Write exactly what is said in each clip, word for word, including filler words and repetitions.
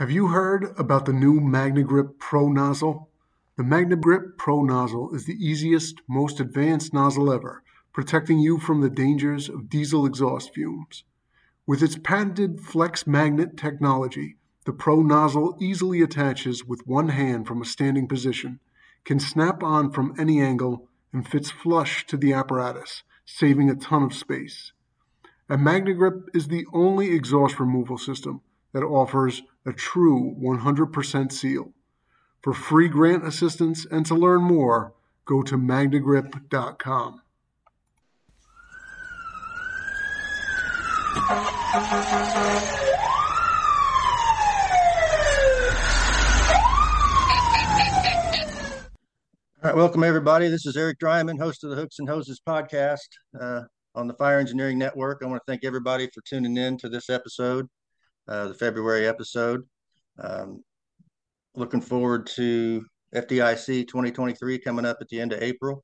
Have you heard about the new MagneGrip Pro Nozzle? The MagneGrip Pro Nozzle is the easiest, most advanced nozzle ever, protecting you from the dangers of diesel exhaust fumes. With its patented flex magnet technology, the Pro Nozzle easily attaches with one hand from a standing position, can snap on from any angle, and fits flush to the apparatus, saving a ton of space. And MagneGrip is the only exhaust removal system that offers a true one hundred percent seal. For free grant assistance and to learn more, go to magnegrip dot com. All right, welcome everybody. This is Eric Dreiman, host of the Hooks and Hoses podcast uh, on the Fire Engineering Network. I want to thank everybody for tuning in to this episode. Uh, the February episode. Um, looking forward to F D I C twenty twenty-three coming up at the end of April.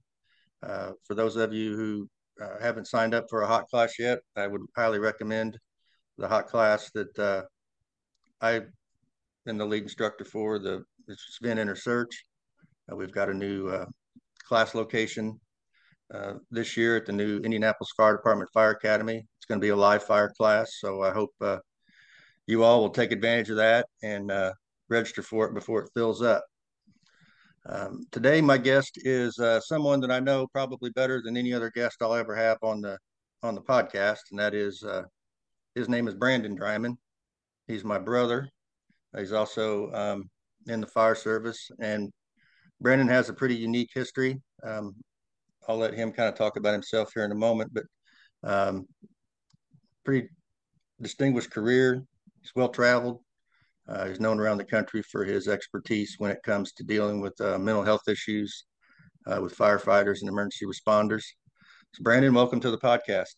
Uh, for those of you who uh, haven't signed up for a hot class yet, I would highly recommend the hot class that uh, I am the lead instructor for. The It's Vent Enter Search. Uh, we've got a new uh, class location uh, this year at the new Indianapolis Fire Department Fire Academy. It's going to be a live fire class, so I hope uh, you all will take advantage of that and uh, register for it before it fills up. Um, today, my guest is uh, someone that I know probably better than any other guest I'll ever have on the on the podcast, and that is, uh, his name is Brandon Dreiman. He's my brother. He's also um, in the fire service, and Brandon has a pretty unique history. Um, I'll let him kind of talk about himself here in a moment, but um, pretty distinguished career. He's well-traveled. Uh, he's known around the country for his expertise when it comes to dealing with uh, mental health issues uh, with firefighters and emergency responders. So, Brandon, welcome to the podcast.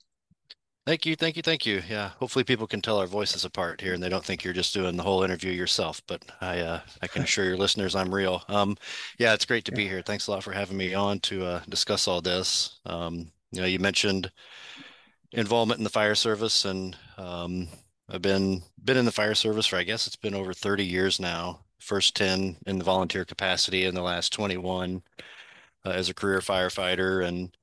Thank you, thank you, thank you. Yeah, hopefully people can tell our voices apart here and they don't think you're just doing the whole interview yourself, but I uh, I can assure your listeners I'm real. Um, yeah, it's great to be here. Thanks a lot for having me on to uh, discuss all this. Um, you know, you mentioned involvement in the fire service, and um I've been been in the fire service for, I guess it's been over thirty years now, first ten in the volunteer capacity, and the last twenty-one uh, as a career firefighter. And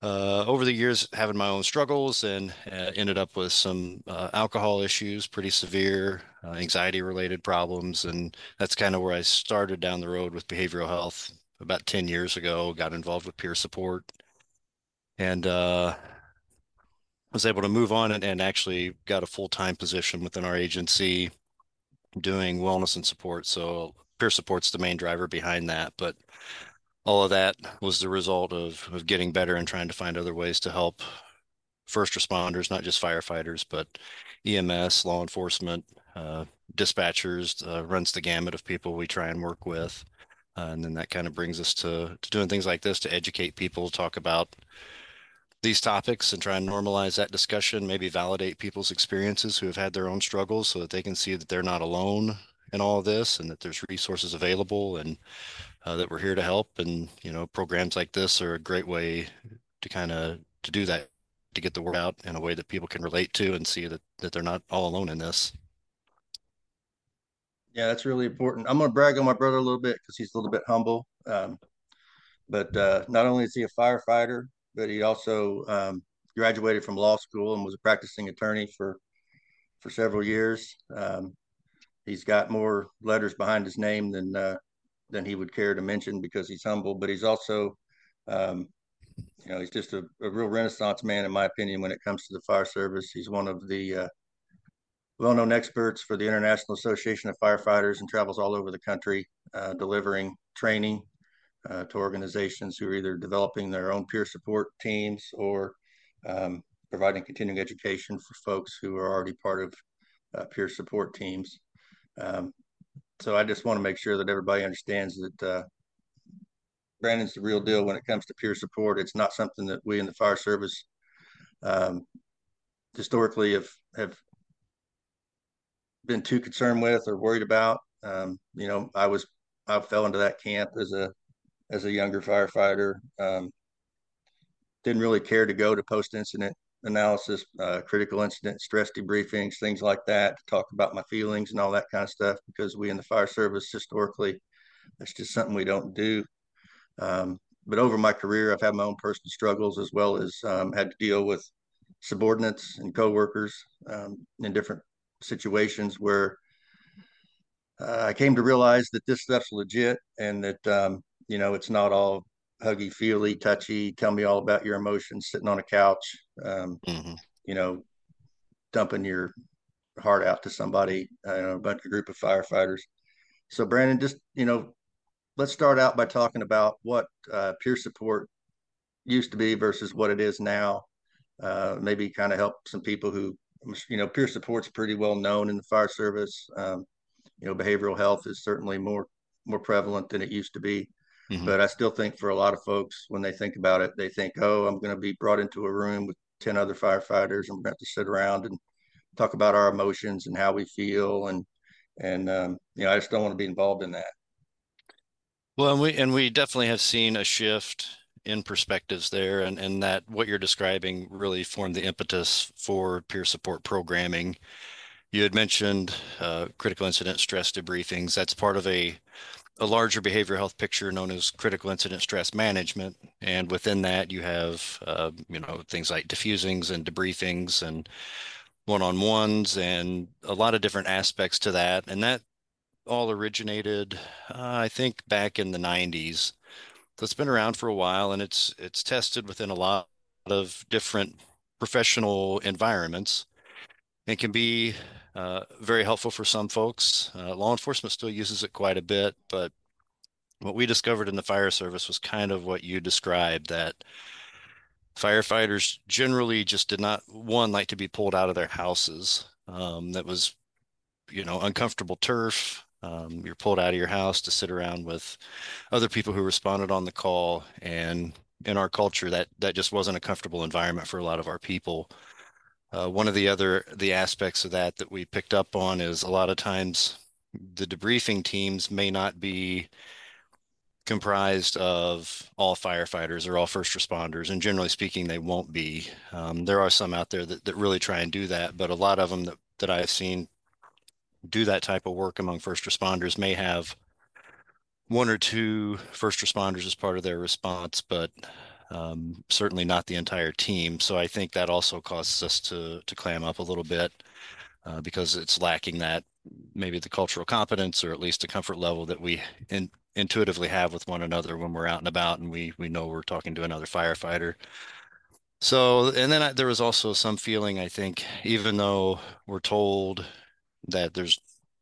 uh, over the years, having my own struggles, and uh, ended up with some uh, alcohol issues, pretty severe uh, anxiety-related problems. And that's kind of where I started down the road with behavioral health about ten years ago, got involved with peer support, and uh was able to move on and, and actually got a full-time position within our agency doing wellness and support. So peer support's the main driver behind that, but all of that was the result of, of getting better and trying to find other ways to help first responders, not just firefighters, but E M S, law enforcement, uh, dispatchers, uh, runs the gamut of people we try and work with. Uh, and then that kind of brings us to, to doing things like this, to educate people, talk about these topics and try and normalize that discussion, maybe validate people's experiences who have had their own struggles so that they can see that they're not alone in all of this, and that there's resources available, and uh, that we're here to help. And, you know, programs like this are a great way to kind of to do that, to get the word out in a way that people can relate to and see that, that they're not all alone in this. Yeah, that's really important. I'm going to brag on my brother a little bit because he's a little bit humble. Um, but uh, not only is he a firefighter, but he also um, graduated from law school and was a practicing attorney for, for several years. Um, he's got more letters behind his name than uh, than he would care to mention because he's humble, but he's also, um, you know, he's just a, a real Renaissance man, in my opinion, when it comes to the fire service. He's one of the uh, well-known experts for the International Association of Firefighters and travels all over the country uh, delivering training Uh, to organizations who are either developing their own peer support teams or um, providing continuing education for folks who are already part of uh, peer support teams. Um, so I just want to make sure that everybody understands that uh, Brandon's the real deal when it comes to peer support. It's not something that we in the fire service um, historically have, have been too concerned with or worried about. Um, you know, I was, I fell into that camp as a as a younger firefighter, um, didn't really care to go to post-incident analysis, uh, critical incident, stress debriefings, things like that, to talk about my feelings and all that kind of stuff, because we in the fire service, historically, that's just something we don't do. Um, but over my career, I've had my own personal struggles, as well as um, had to deal with subordinates and coworkers um, in different situations where uh, I came to realize that this stuff's legit, and that, um, you know, it's not all huggy, feely, touchy, tell me all about your emotions, sitting on a couch, um, mm-hmm. you know, dumping your heart out to somebody, uh, a bunch of group of firefighters. So Brandon, just, you know, let's start out by talking about what uh, peer support used to be versus what it is now. Uh, maybe kind of help some people who, you know, peer support's pretty well known in the fire service. Um, you know, behavioral health is certainly more, more prevalent than it used to be. Mm-hmm. But I still think for a lot of folks, when they think about it, they think, oh, I'm going to be brought into a room with ten other firefighters, and we're going to have to sit around and talk about our emotions and how we feel. And, and um, you know, I just don't want to be involved in that. Well, and we, and we definitely have seen a shift in perspectives there, and, and that what you're describing really formed the impetus for peer support programming. You had mentioned uh, critical incident stress debriefings. That's part of a a larger behavioral health picture known as critical incident stress management. And within that, you have, uh, you know, things like diffusings and debriefings and one-on-ones and a lot of different aspects to that. And that all originated, uh, I think, back in the nineties. So it's been around for a while, and it's it's tested within a lot of different professional environments. It can be Uh, very helpful for some folks. Uh, law enforcement still uses it quite a bit, but what we discovered in the fire service was kind of what you described, that firefighters generally just did not, one, like to be pulled out of their houses. Um, that was, you know, uncomfortable turf. Um, you're pulled out of your house to sit around with other people who responded on the call. And in our culture, that, that just wasn't a comfortable environment for a lot of our people. Uh, one of the other the aspects of that that we picked up on is a lot of times the debriefing teams may not be comprised of all firefighters or all first responders, and generally speaking, they won't be. Um, there are some out there that, that really try and do that, but a lot of them that, that I've seen do that type of work among first responders may have one or two first responders as part of their response, but Um, certainly not the entire team. So I think that also causes us to to clam up a little bit uh, because it's lacking that, maybe the cultural competence, or at least the comfort level that we in, intuitively have with one another when we're out and about, and we we know we're talking to another firefighter. So, and then I, there was also some feeling, I think, even though we're told that there's,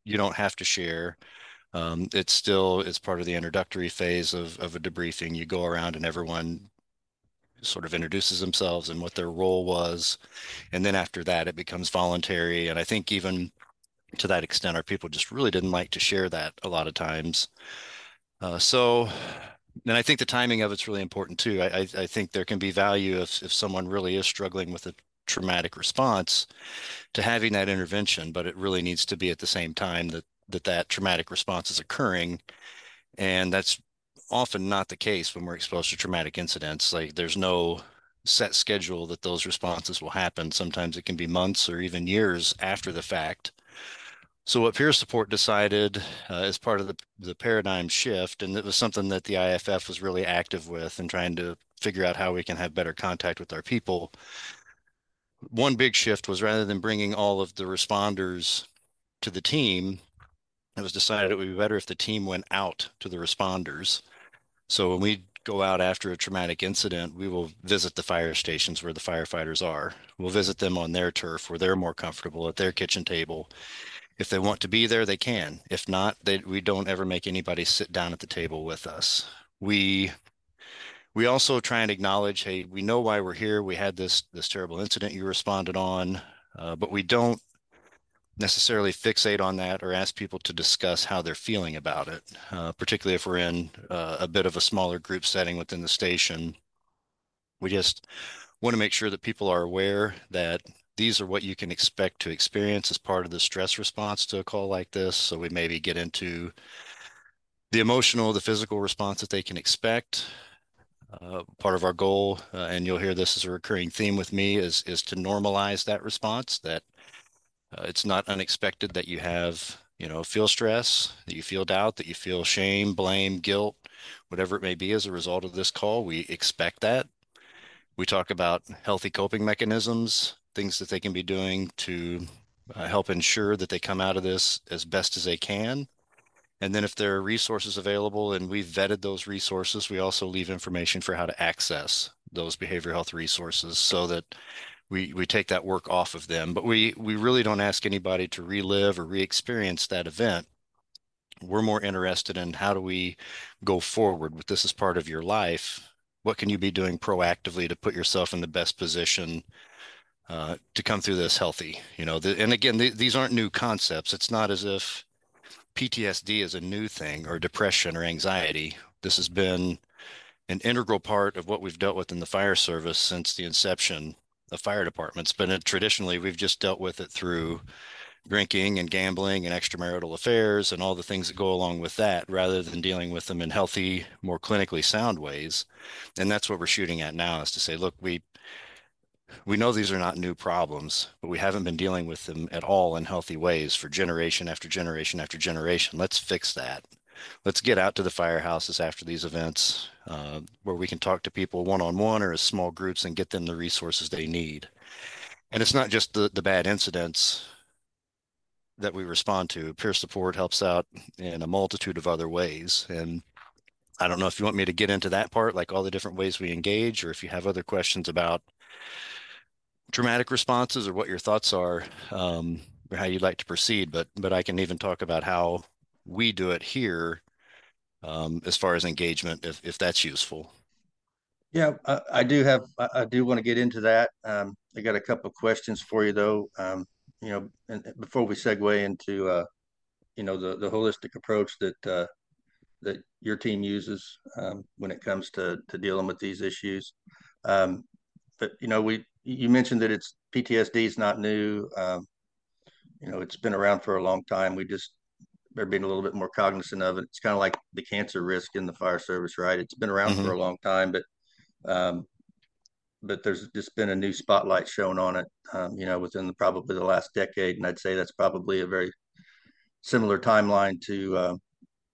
you don't have to share, um, it's still, it's part of the introductory phase of of a debriefing. You go around and everyone sort of introduces themselves and what their role was, and then after that it becomes voluntary. And I think even to that extent, our people just really didn't like to share that a lot of times. Uh, so, and I think the timing of it's really important too. I, I, I think there can be value if, if someone really is struggling with a traumatic response to having that intervention, but it really needs to be at the same time that that, that traumatic response is occurring. And that's often not the case when we're exposed to traumatic incidents. Like, there's no set schedule that those responses will happen. Sometimes it can be months or even years after the fact. So what peer support decided uh, as part of the, the paradigm shift, and it was something that the I F F was really active with and trying to figure out how we can have better contact with our people. One big shift was, rather than bringing all of the responders to the team, it was decided it would be better if the team went out to the responders. So when we go out after a traumatic incident, we will visit the fire stations where the firefighters are. We'll visit them on their turf where they're more comfortable, at their kitchen table. If they want to be there, they can. If not, they, we don't ever make anybody sit down at the table with us. We we also try and acknowledge, hey, we know why we're here. We had this this terrible incident you responded on, uh, but we don't necessarily fixate on that or ask people to discuss how they're feeling about it, uh, particularly if we're in uh, a bit of a smaller group setting within the station. We just want to make sure that people are aware that these are what you can expect to experience as part of the stress response to a call like this. So we maybe get into the emotional, the physical response that they can expect. Uh, part of our goal, uh, and you'll hear this as a recurring theme with me, is is to normalize that response, that uh, it's not unexpected that you have, you know, feel stress, that you feel doubt, that you feel shame, blame, guilt, whatever it may be as a result of this call. We expect that. We talk about healthy coping mechanisms, things that they can be doing to uh, help ensure that they come out of this as best as they can. And then if there are resources available and we've vetted those resources, we also leave information for how to access those behavioral health resources so that we we take that work off of them. But we we really don't ask anybody to relive or re-experience that event. We're more interested in how do we go forward with this as part of your life. What can you be doing proactively to put yourself in the best position uh, to come through this healthy? You know, the, and again, the, these aren't new concepts. It's not as if P T S D is a new thing, or depression or anxiety. This has been an integral part of what we've dealt with in the fire service since the inception of fire departments. But it, traditionally, we've just dealt with it through drinking and gambling and extramarital affairs and all the things that go along with that, rather than dealing with them in healthy, more clinically sound ways. And that's what we're shooting at now, is to say, look, we We know these are not new problems, but we haven't been dealing with them at all in healthy ways for generation after generation after generation. Let's fix that. Let's get out to the firehouses after these events uh, where we can talk to people one-on-one or as small groups and get them the resources they need. And it's not just the, the bad incidents that we respond to. Peer support helps out in a multitude of other ways. And I don't know if you want me to get into that part, like all the different ways we engage, or if you have other questions about dramatic responses or what your thoughts are, um, or how you'd like to proceed, but but I can even talk about how we do it here um, as far as engagement, if if that's useful. Yeah, I, I do have, I, I do want to get into that. Um, I got a couple of questions for you though, um, you know, and before we segue into, uh, you know, the, the holistic approach that uh, that your team uses um, when it comes to, to dealing with these issues. Um, but, you know, we, you mentioned that it's P T S D is not new. Um, you know, it's been around for a long time. We just are being a little bit more cognizant of it. It's kind of like the cancer risk in the fire service, right? It's been around mm-hmm. for a long time, but um, but there's just been a new spotlight shown on it, um, you know, within the, probably the last decade. And I'd say that's probably a very similar timeline to uh,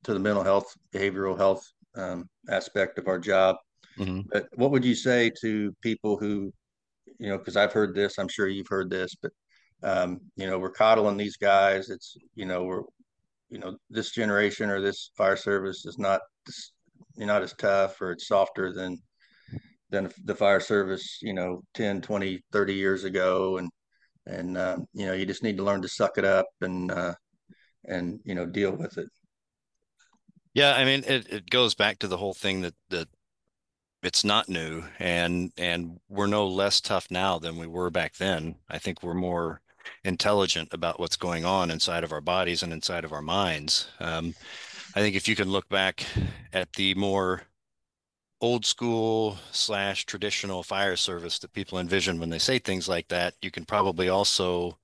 to the mental health, behavioral health um, aspect of our job. Mm-hmm. But what would you say to people who, you know, because I've heard this, I'm sure you've heard this, but, um, you know, we're coddling these guys. It's, you know, we're, you know, this generation or this fire service is not, you're not as tough, or it's softer than, than the fire service, you know, ten, twenty, thirty years ago. And, and, um, you know, you just need to learn to suck it up and, uh, and, you know, deal with it. Yeah. I mean, it, it goes back to the whole thing that, that, it's not new, and and we're no less tough now than we were back then. I think we're more intelligent about what's going on inside of our bodies and inside of our minds. Um, I think if you can look back at the more old school slash traditional fire service that people envision when they say things like that, you can probably also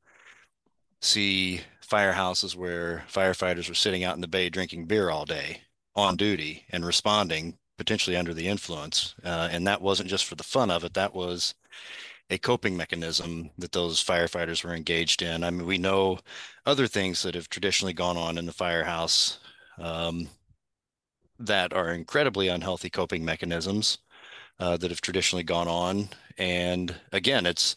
see firehouses where firefighters were sitting out in the bay drinking beer all day on duty and responding potentially under the influence. Uh, and that wasn't just for the fun of it. That was a coping mechanism that those firefighters were engaged in. I mean, we know other things that have traditionally gone on in the firehouse um, that are incredibly unhealthy coping mechanisms uh, that have traditionally gone on. And again, it's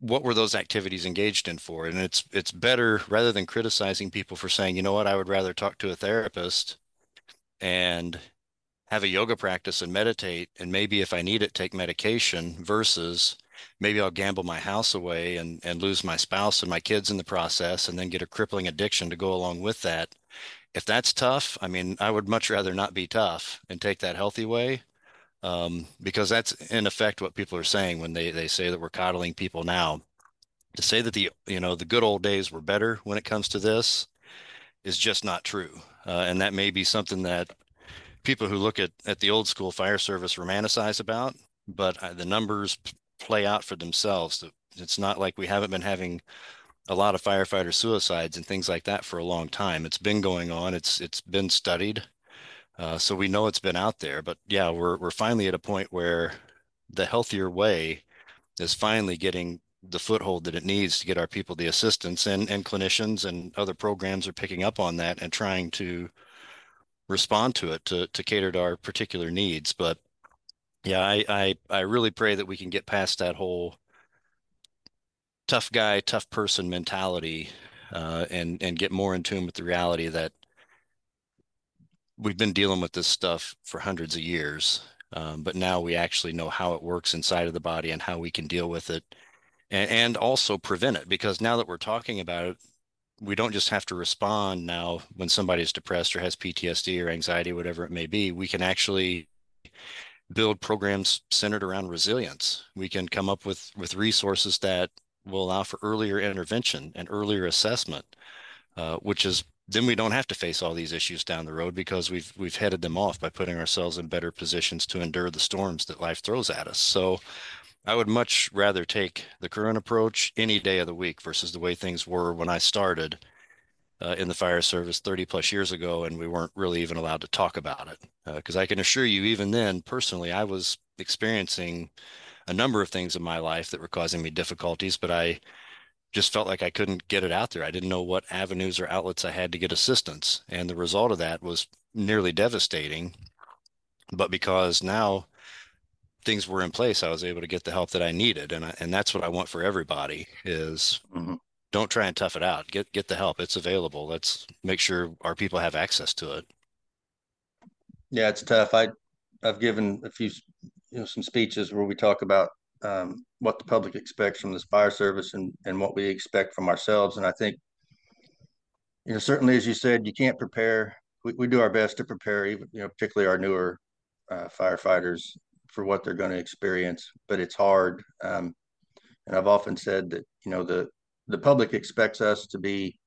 what were those activities engaged in for? And it's it's better, rather than criticizing people for saying, you know what, I would rather talk to a therapist and have a yoga practice and meditate, and maybe if I need it, take medication, versus maybe I'll gamble my house away and, and lose my spouse and my kids in the process, and then get a crippling addiction to go along with that. If that's tough, I mean, I would much rather not be tough and take that healthy way, um, because that's in effect what people are saying when they, they say that we're coddling people now. To say that the, you know, the good old days were better when it comes to this is just not true. Uh, and that may be something that people who look at, at the old school fire service romanticize about, but the numbers play out for themselves. It's not like we haven't been having a lot of firefighter suicides and things like that for a long time. It's been going on. It's, it's been studied. Uh, so we know it's been out there, but yeah, we're we're finally at a point where the healthier way is finally getting the foothold that it needs to get our people the assistance, and, and clinicians and other programs are picking up on that and trying to respond to it to, to cater to our particular needs. But yeah, I, I, I really pray that we can get past that whole tough guy, tough person mentality, uh, and, and get more in tune with the reality that we've been dealing with this stuff for hundreds of years. Um, but now we actually know how it works inside of the body and how we can deal with it. And also prevent it, because now that we're talking about it, we don't just have to respond now when somebody is depressed or has P T S D or anxiety, whatever it may be. We can actually build programs centered around resilience. We can come up with, with resources that will allow for earlier intervention and earlier assessment, uh, which is then we don't have to face all these issues down the road because we've we've headed them off by putting ourselves in better positions to endure the storms that life throws at us. So I would much rather take the current approach any day of the week versus the way things were when I started uh, in the fire service thirty plus years ago, and we weren't really even allowed to talk about it. Because uh, I can assure you, even then, personally, I was experiencing a number of things in my life that were causing me difficulties, but I just felt like I couldn't get it out there. I didn't know what avenues or outlets I had to get assistance. And the result of that was nearly devastating. But because now things were in place, I was able to get the help that I needed. And I, and that's what I want for everybody is mm-hmm. Don't try and tough it out. Get, get the help. It's available. Let's make sure our people have access to it. Yeah, it's tough. I I've given a few, you know, some speeches where we talk about um, what the public expects from this fire service and, and what we expect from ourselves. And I think, you know, certainly, as you said, you can't prepare. We, we do our best to prepare, even, you know, particularly our newer uh, firefighters for what they're going to experience, but it's hard. Um, and I've often said that, you know, the, the public expects us to be,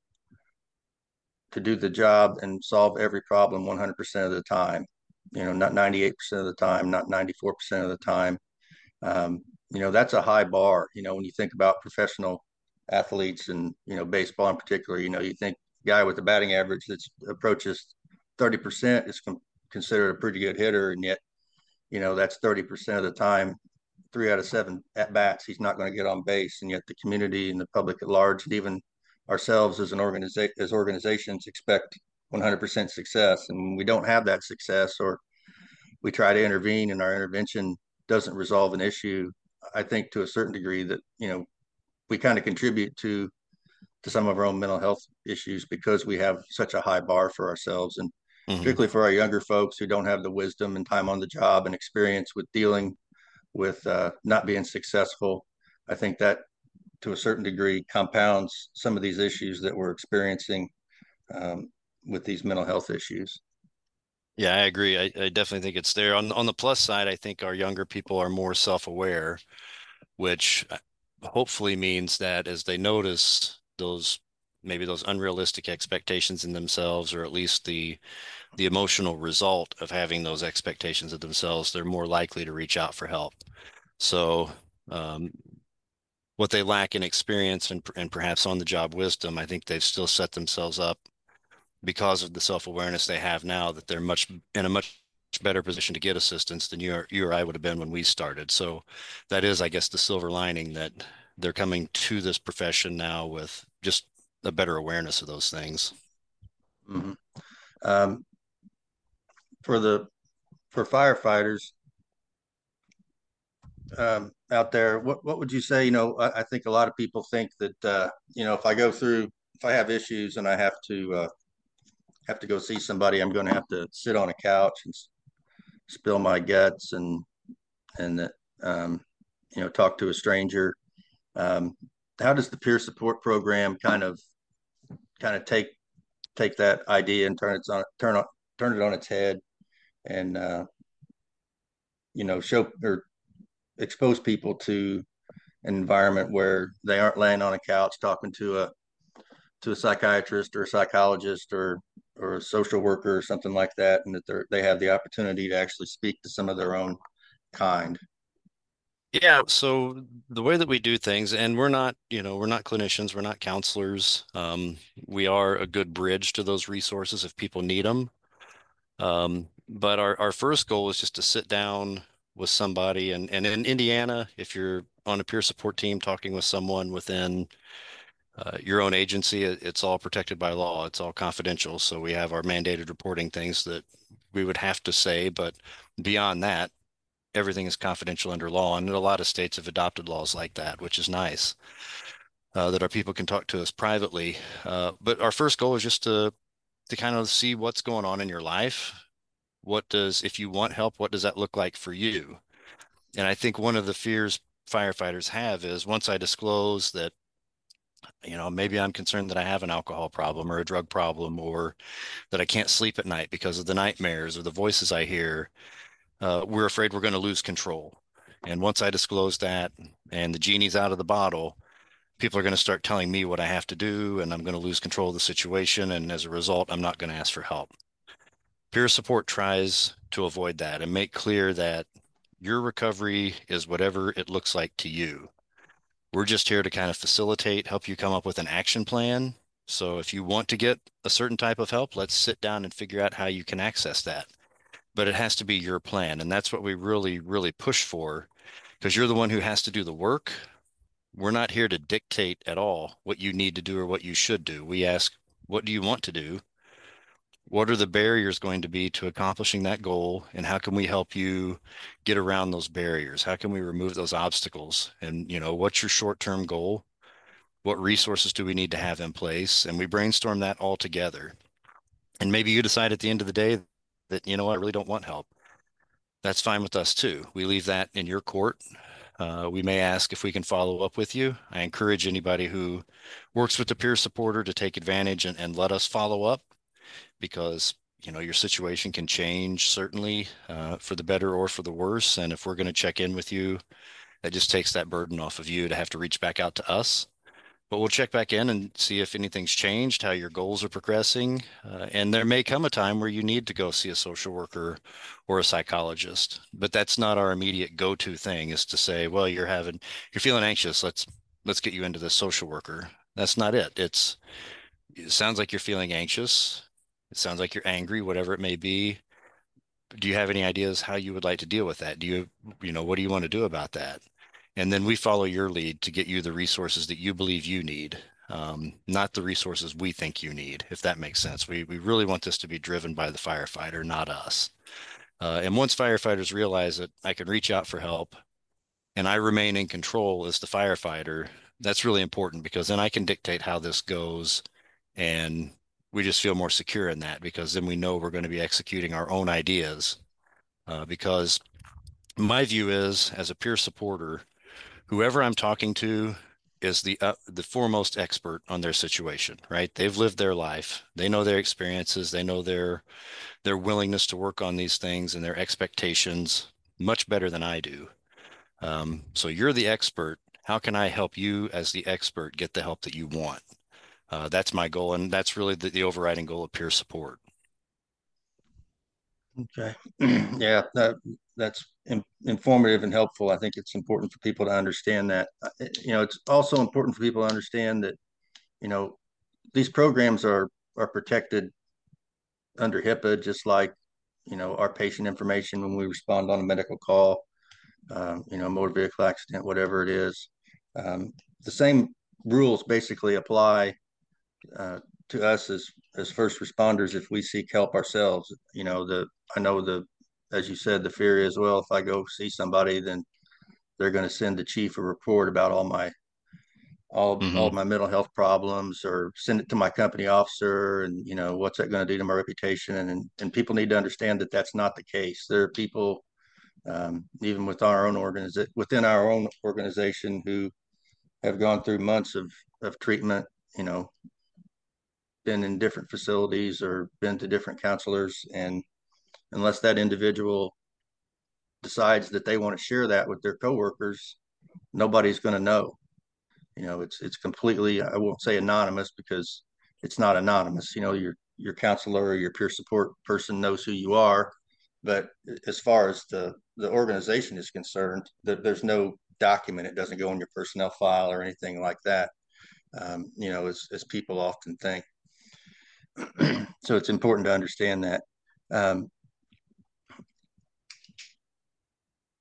to do the job and solve every problem one hundred percent of the time, you know, not ninety-eight percent of the time, not ninety-four percent of the time. Um, you know, that's a high bar. You know, when you think about professional athletes and, you know, baseball in particular, you know, you think guy with a batting average that's approaches thirty percent is com- considered a pretty good hitter. And yet, you know, that's thirty percent of the time, three out of seven at bats, he's not going to get on base. And yet the community and the public at large, and even ourselves as an organization, as organizations expect one hundred percent success. And when we don't have that success, or we try to intervene and our intervention doesn't resolve an issue, I think to a certain degree that, you know, we kind of contribute to, to some of our own mental health issues because we have such a high bar for ourselves. And Mm-hmm. particularly for our younger folks who don't have the wisdom and time on the job and experience with dealing with uh, not being successful. I think that to a certain degree compounds some of these issues that we're experiencing um, with these mental health issues. Yeah, I agree. I, I definitely think it's there. On, on the plus side, I think our younger people are more self-aware, which hopefully means that as they notice those maybe those unrealistic expectations in themselves, or at least the the emotional result of having those expectations of themselves, they're more likely to reach out for help. So um, what they lack in experience and, and perhaps on-the-job wisdom, I think they've still set themselves up because of the self-awareness they have now that they're much in a much better position to get assistance than you or, you or I would have been when we started. So that is, I guess, the silver lining, that they're coming to this profession now with just a better awareness of those things. Mm-hmm. Um, for the, for firefighters um, out there, what, what would you say? You know, I, I think a lot of people think that, uh, you know, if I go through, if I have issues and I have to, uh, have to go see somebody, I'm going to have to sit on a couch and s- spill my guts and, and, that, um, you know, talk to a stranger. Um, how does the peer support program kind of, kind of take, take that idea and turn it on, turn on, turn it on its head and, uh, you know, show or expose people to an environment where they aren't laying on a couch talking to a, to a psychiatrist or a psychologist or, or a social worker or something like that. And that they're, they have the opportunity to actually speak to some of their own kind. Yeah. So the way that we do things, and we're not, you know, we're not clinicians, we're not counselors. Um, we are a good bridge to those resources if people need them. Um, But our, our first goal is just to sit down with somebody. And, and in Indiana, if you're on a peer support team talking with someone within uh, your own agency, it, it's all protected by law. It's all confidential. So we have our mandated reporting things that we would have to say. But beyond that, everything is confidential under law. And a lot of states have adopted laws like that, which is nice, uh, that our people can talk to us privately. Uh, but our first goal is just to to kind of see what's going on in your life. What does, if you want help, what does that look like for you? And I think one of the fears firefighters have is once I disclose that, you know, maybe I'm concerned that I have an alcohol problem or a drug problem, or that I can't sleep at night because of the nightmares or the voices I hear, uh, we're afraid we're going to lose control. And once I disclose that and the genie's out of the bottle, people are going to start telling me what I have to do, and I'm going to lose control of the situation. And as a result, I'm not going to ask for help. Peer support tries to avoid that and make clear that your recovery is whatever it looks like to you. We're just here to kind of facilitate, help you come up with an action plan. So if you want to get a certain type of help, let's sit down and figure out how you can access that. But it has to be your plan. And that's what we really, really push for, because you're the one who has to do the work. We're not here to dictate at all what you need to do or what you should do. We ask, what do you want to do? What are the barriers going to be to accomplishing that goal? And how can we help you get around those barriers? How can we remove those obstacles? And, you know, what's your short-term goal? What resources do we need to have in place? And we brainstorm that all together. And maybe you decide at the end of the day that, you know what, I really don't want help. That's fine with us too. We leave that in your court. Uh, we may ask if we can follow up with you. I encourage anybody who works with a peer supporter to take advantage and, and let us follow up. Because, you know, your situation can change, certainly uh, for the better or for the worse. And if we're going to check in with you, that just takes that burden off of you to have to reach back out to us. But we'll check back in and see if anything's changed, how your goals are progressing. Uh, and there may come a time where you need to go see a social worker or a psychologist. But that's not our immediate go-to thing, is to say, well, you're having, you're feeling anxious. Let's, let's get you into the social worker. That's not it. It's, it sounds like you're feeling anxious. It sounds like you're angry, whatever it may be. Do you have any ideas how you would like to deal with that? Do you, you know, what do you want to do about that? And then we follow your lead to get you the resources that you believe you need, um, not the resources we think you need, if that makes sense. We we really want this to be driven by the firefighter, not us. Uh, and once firefighters realize that I can reach out for help and I remain in control as the firefighter, that's really important, because then I can dictate how this goes, and we just feel more secure in that, because then we know we're going to be executing our own ideas. Uh, because my view is, as a peer supporter, whoever I'm talking to is the uh, the foremost expert on their situation, right? They've lived their life. They know their experiences. They know their their willingness to work on these things and their expectations much better than I do. Um, so you're the expert. How can I help you as the expert get the help that you want? Uh, that's my goal, and that's really the, the overriding goal of peer support. Okay. Yeah, that, that's in, informative and helpful. I think it's important for people to understand that. You know, it's also important for people to understand that, you know, these programs are, are protected under HIPAA, just like, you know, our patient information when we respond on a medical call, um, you know, motor vehicle accident, whatever it is. Um, the same rules basically apply Uh, to us as as first responders if we seek help ourselves. You know, the I know the as you said, the fear is, well, if I go see somebody, then they're going to send the chief a report about all my all mm-hmm. all my mental health problems, or send it to my company officer, and you know, what's that going to do to my reputation? And and, and people need to understand that that's not the case. There are people um, even with our own organiza- within our own organization who have gone through months of of treatment. You know, been in different facilities or been to different counselors. And unless that individual decides that they want to share that with their coworkers, nobody's going to know. You know, it's, it's completely, I won't say anonymous, because it's not anonymous. You know, your, your counselor or your peer support person knows who you are, but as far as the, the organization is concerned, there, there's no document. It doesn't go in your personnel file or anything like that. Um, you know, as, as people often think. So it's important to understand that. Um,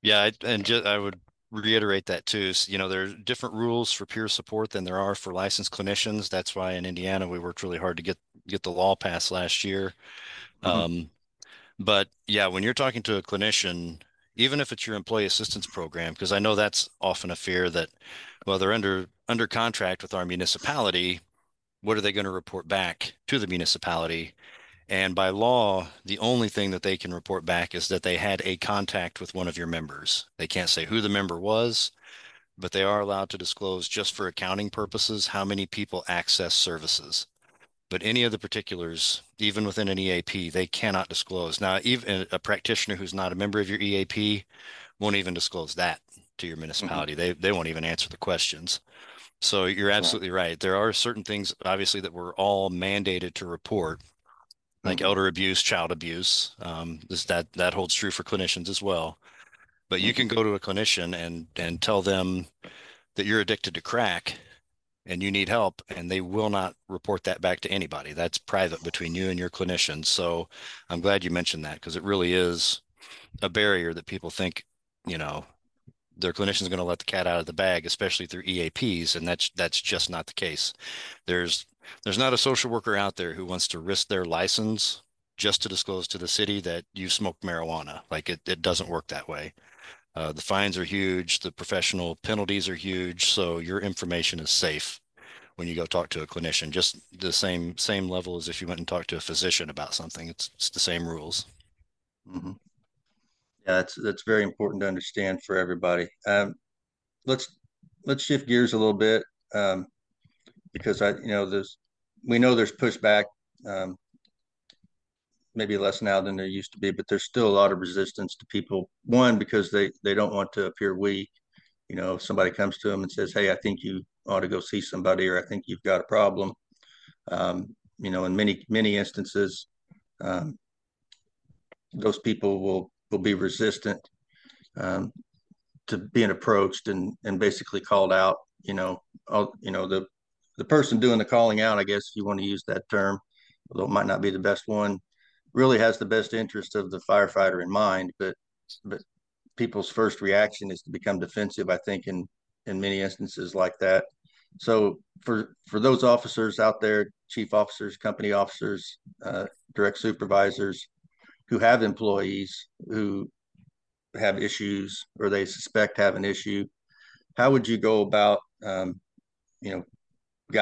Yeah, I, and just, I would reiterate that too. So, you know, there are different rules for peer support than there are for licensed clinicians. That's why in Indiana we worked really hard to get get the law passed last year. Mm-hmm. Um, but yeah, when you're talking to a clinician, even if it's your employee assistance program, because I know that's often a fear that, well, they're under under contract with our municipality. What are they going to report back to the municipality? And by law, the only thing that they can report back is that they had a contact with one of your members. They can't say who the member was, but they are allowed to disclose, just for accounting purposes, how many people access services. But any of the particulars, even within an E A P, they cannot disclose. Now, even a practitioner who's not a member of your E A P won't even disclose that to your municipality. Mm-hmm. They they won't even answer the questions. So you're absolutely right. right. There are certain things, obviously, that we're all mandated to report, like mm-hmm. elder abuse, child abuse. Um, this, that that holds true for clinicians as well. But you can go to a clinician and and tell them that you're addicted to crack and you need help, and they will not report that back to anybody. That's private between you and your clinician. So I'm glad you mentioned that, because it really is a barrier that people think, you know, their clinician's going to let the cat out of the bag, especially through E A Ps, and that's that's just not the case. There's There's not a social worker out there who wants to risk their license just to disclose to the city that you smoked marijuana. Like it, it doesn't work that way. Uh, the fines are huge. The professional penalties are huge. So your information is safe when you go talk to a clinician, just the same, same level as if you went and talked to a physician about something. It's, it's the same rules. Mm-hmm. Yeah. That's, that's very important to understand for everybody. Um, let's, let's shift gears a little bit. Um, Because I, you know, there's, we know there's pushback, um, maybe less now than there used to be, but there's still a lot of resistance to people. One, because they they don't want to appear weak. You know, if somebody comes to them and says, "Hey, I think you ought to go see somebody," or "I think you've got a problem," um, you know, in many many instances, um, those people will will be resistant um, to being approached and and basically called out. You know, all, you know the The person doing the calling out, I guess, if you want to use that term, although it might not be the best one, really has the best interest of the firefighter in mind. But but people's first reaction is to become defensive, I think, in, in many instances like that. So for, for those officers out there, chief officers, company officers, uh, direct supervisors who have employees who have issues or they suspect have an issue, how would you go about, um, you know,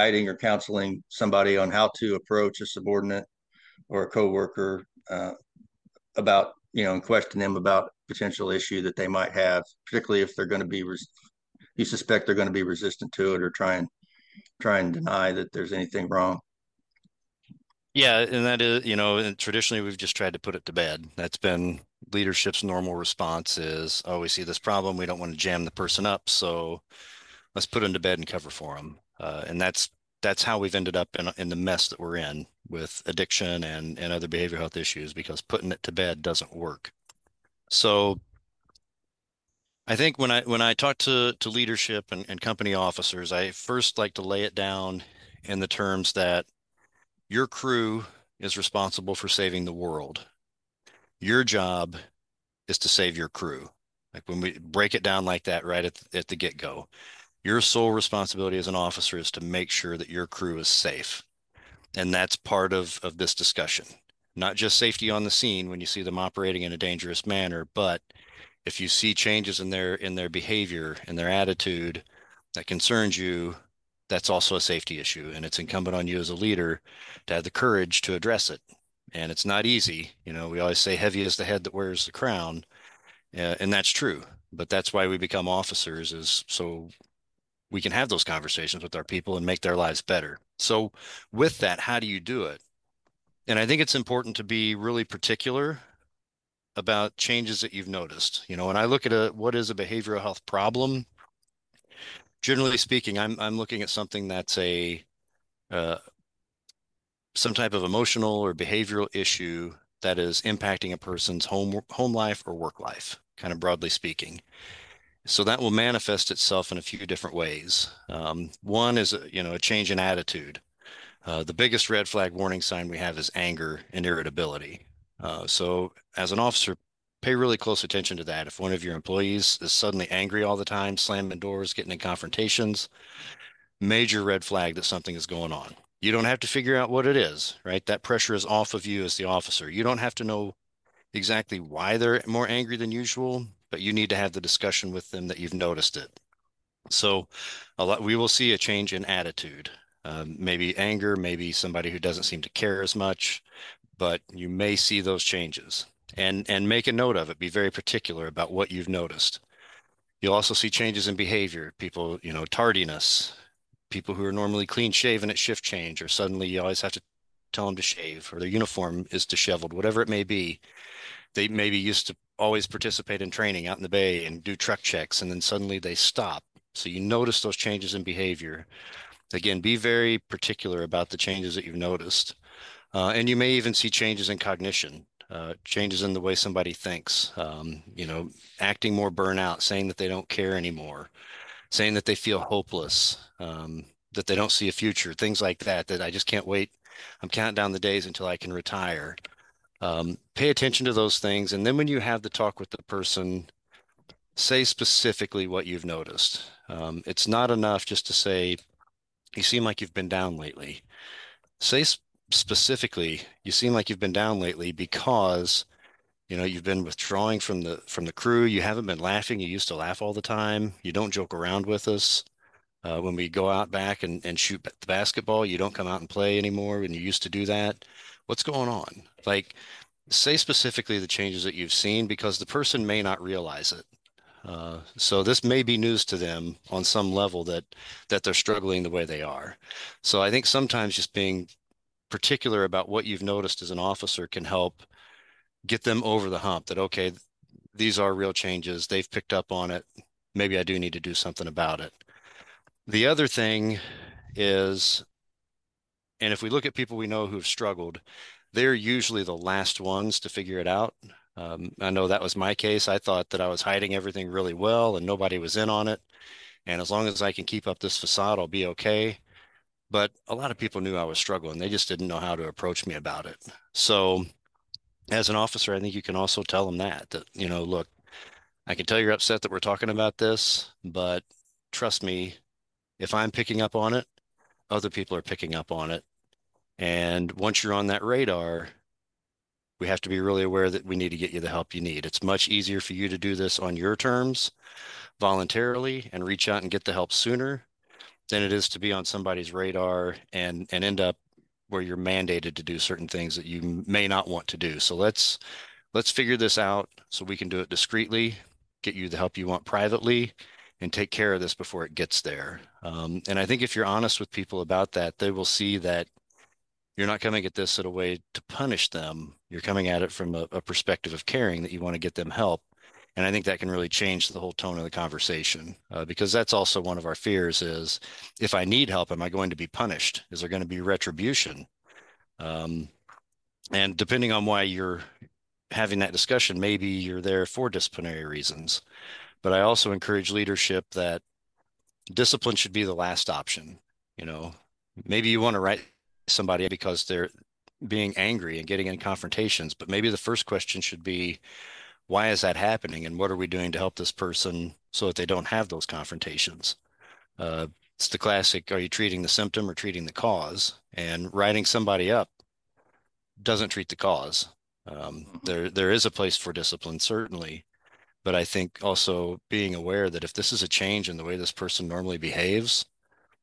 guiding or counseling somebody on how to approach a subordinate or a coworker uh, about, you know, and question them about potential issue that they might have, particularly if they're going to be, res- you suspect they're going to be resistant to it or try and, try and deny that there's anything wrong. Yeah. And that is, you know, and traditionally we've just tried to put it to bed. That's been leadership's normal response is, oh, we see this problem. We don't want to jam the person up. So let's put them to bed and cover for them. Uh, and that's that's how we've ended up in in the mess that we're in with addiction and, and other behavioral health issues, because putting it to bed doesn't work. So I think when I when I talk to, to leadership and, and company officers, I first like to lay it down in the terms that your crew is responsible for saving the world. Your job is to save your crew. Like when we break it down like that right at the, at the get-go. Your sole responsibility as an officer is to make sure that your crew is safe. And that's part of, of this discussion, not just safety on the scene when you see them operating in a dangerous manner, but if you see changes in their, in their behavior and their attitude that concerns you, that's also a safety issue. And it's incumbent on you as a leader to have the courage to address it. And it's not easy. You know, we always say heavy is the head that wears the crown. Uh, and that's true, but that's why we become officers, is so we can have those conversations with our people and make their lives better. So with that, how do you do it? And I think it's important to be really particular about changes that you've noticed. You know, when I look at a, what is a behavioral health problem, generally speaking, I'm, I'm looking at something that's a, uh, some type of emotional or behavioral issue that is impacting a person's home, home life or work life, kind of broadly speaking. So that will manifest itself in a few different ways. Um, one is, you know, a change in attitude. Uh, the biggest red flag warning sign we have is anger and irritability. Uh, so as an officer, pay really close attention to that. If one of your employees is suddenly angry all the time, slamming doors, getting in confrontations, major red flag that something is going on. You don't have to figure out what it is, right? That pressure is off of you as the officer. You don't have to know exactly why they're more angry than usual, but you need to have the discussion with them that you've noticed it. So a lot, we will see a change in attitude, um, maybe anger, maybe somebody who doesn't seem to care as much, but you may see those changes. And, and make a note of it. Be very particular about what you've noticed. You'll also see changes in behavior. People, you know, tardiness. People who are normally clean shaven at shift change, or suddenly you always have to tell them to shave, or their uniform is disheveled, whatever it may be. They maybe used to always participate in training out in the bay and do truck checks, and then suddenly they stop. So you notice those changes in behavior. Again, be very particular about the changes that you've noticed. Uh, and you may even see changes in cognition. Uh, changes in the way somebody thinks, um, you know, acting more burnout, saying that they don't care anymore, saying that they feel hopeless, um, that they don't see a future, things like that, that I just can't wait. I'm counting down the days until I can retire. Um, pay attention to those things. And then when you have the talk with the person, say specifically what you've noticed. Um, it's not enough just to say, you seem like you've been down lately. Say sp- specifically, you seem like you've been down lately because, you know, you've been withdrawing from the from the crew. You haven't been laughing. You used to laugh all the time. You don't joke around with us. Uh, when we go out back and, and shoot the basketball, you don't come out and play anymore when you used to do that. What's going on? Like, say specifically the changes that you've seen, because the person may not realize it. Uh, so this may be news to them on some level that that they're struggling the way they are. So I think sometimes just being particular about what you've noticed as an officer can help get them over the hump that, okay, these are real changes. They've picked up on it. Maybe I do need to do something about it. The other thing is, and if we look at people we know who've struggled, they're usually the last ones to figure it out. Um, I know that was my case. I thought that I was hiding everything really well and nobody was in on it. And as long as I can keep up this facade, I'll be okay. But a lot of people knew I was struggling. They just didn't know how to approach me about it. So as an officer, I think you can also tell them that, that, you know, look, I can tell you're upset that we're talking about this, but trust me, if I'm picking up on it, other people are picking up on it. And once you're on that radar, we have to be really aware that we need to get you the help you need. It's much easier for you to do this on your terms voluntarily and reach out and get the help sooner than it is to be on somebody's radar and, and end up where you're mandated to do certain things that you may not want to do. So let's, let's figure this out so we can do it discreetly, get you the help you want privately, and take care of this before it gets there. Um, and I think if you're honest with people about that, they will see that you're not coming at this in a way to punish them. You're coming at it from a, a perspective of caring that you want to get them help. And I think that can really change the whole tone of the conversation, uh, because that's also one of our fears is, if I need help, am I going to be punished? Is there going to be retribution? Um, and depending on why you're having that discussion, maybe you're there for disciplinary reasons. But I also encourage leadership that discipline should be the last option. You know, maybe you want to write somebody because they're being angry and getting in confrontations, but maybe the first question should be, why is that happening? And what are we doing to help this person so that they don't have those confrontations? Uh, it's the classic, are you treating the symptom or treating the cause? And writing somebody up doesn't treat the cause. Um, there, there is a place for discipline, certainly. But I think also being aware that if this is a change in the way this person normally behaves,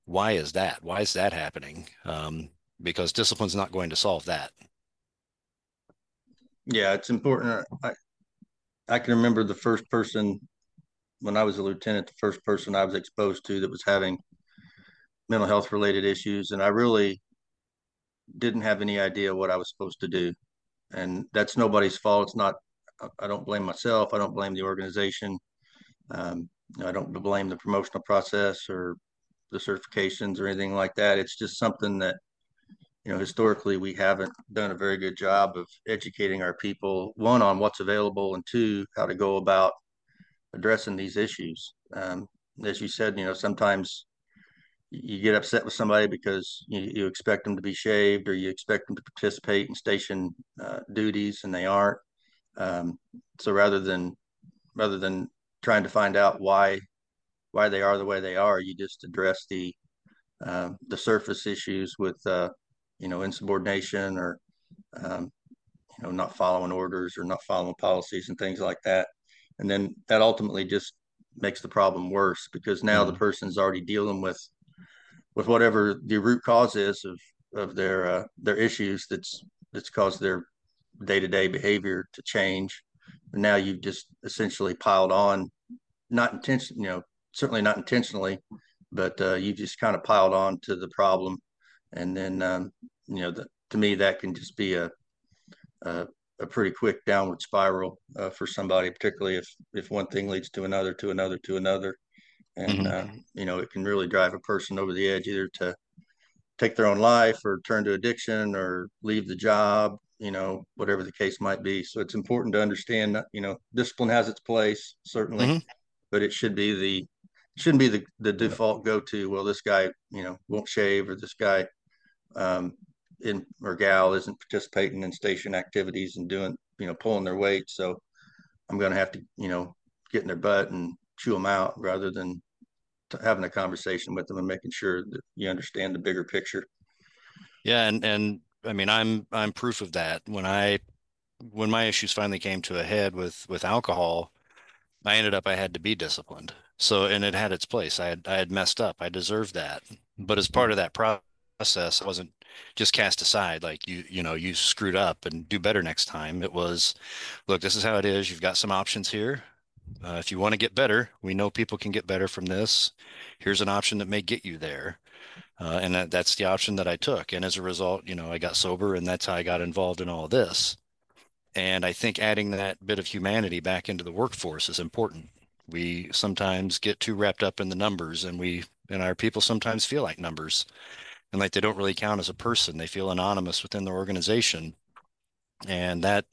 why is that? Why is that happening? Um, because discipline's not going to solve that. Yeah, it's important. I- I can remember the first person when I was a lieutenant, the first person I was exposed to that was having mental health related issues. And I really didn't have any idea what I was supposed to do. And that's nobody's fault. It's not, I don't blame myself. I don't blame the organization. Um, I don't blame the promotional process or the certifications or anything like that. It's just something that, you know, historically, we haven't done a very good job of educating our people, one, on what's available, and two, how to go about addressing these issues. Um, as you said, you know, sometimes you get upset with somebody because you, you expect them to be shaved or you expect them to participate in station uh, duties and they aren't. Um, so rather than rather than trying to find out why why they are the way they are, you just address the uh, the surface issues with uh, you know insubordination or um, you know not following orders or not following policies and things like that. And then that ultimately just makes the problem worse, because now mm-hmm. the person's already dealing with with whatever the root cause is of of their uh, their issues that's that's caused their day-to-day behavior to change. And now you've just essentially piled on, not intention, you know, certainly not intentionally, but uh, you've just kind of piled on to the problem. And then, um, you know, the, to me, that can just be a a, a pretty quick downward spiral uh, for somebody, particularly if if one thing leads to another, to another, to another. And, mm-hmm. uh, you know, it can really drive a person over the edge, either to take their own life or turn to addiction or leave the job, you know, whatever the case might be. So it's important to understand that, you know, discipline has its place, certainly, mm-hmm. but it should be the, shouldn't be the, the default go-to. Well, this guy, you know, won't shave, or this guy um, in, or gal isn't participating in station activities and doing, you know, pulling their weight. So I'm going to have to, you know, get in their butt and chew them out, rather than having a conversation with them and making sure that you understand the bigger picture. Yeah. And, and, I mean, I'm, I'm proof of that. When I, when my issues finally came to a head with, with alcohol, I ended up, I had to be disciplined. So, and it had its place. I had, I had messed up. I deserved that. But as part of that process, I wasn't just cast aside. Like you, you know, you screwed up and do better next time. It was, look, this is how it is. You've got some options here. Uh, if you want to get better, we know people can get better from this. Here's an option that may get you there. Uh, and that, that's the option that I took. And as a result, you know, I got sober, and that's how I got involved in all of this. And I think adding that bit of humanity back into the workforce is important. We sometimes get too wrapped up in the numbers, and we, and our people sometimes feel like numbers, and like they don't really count as a person. They feel anonymous within the organization. And that,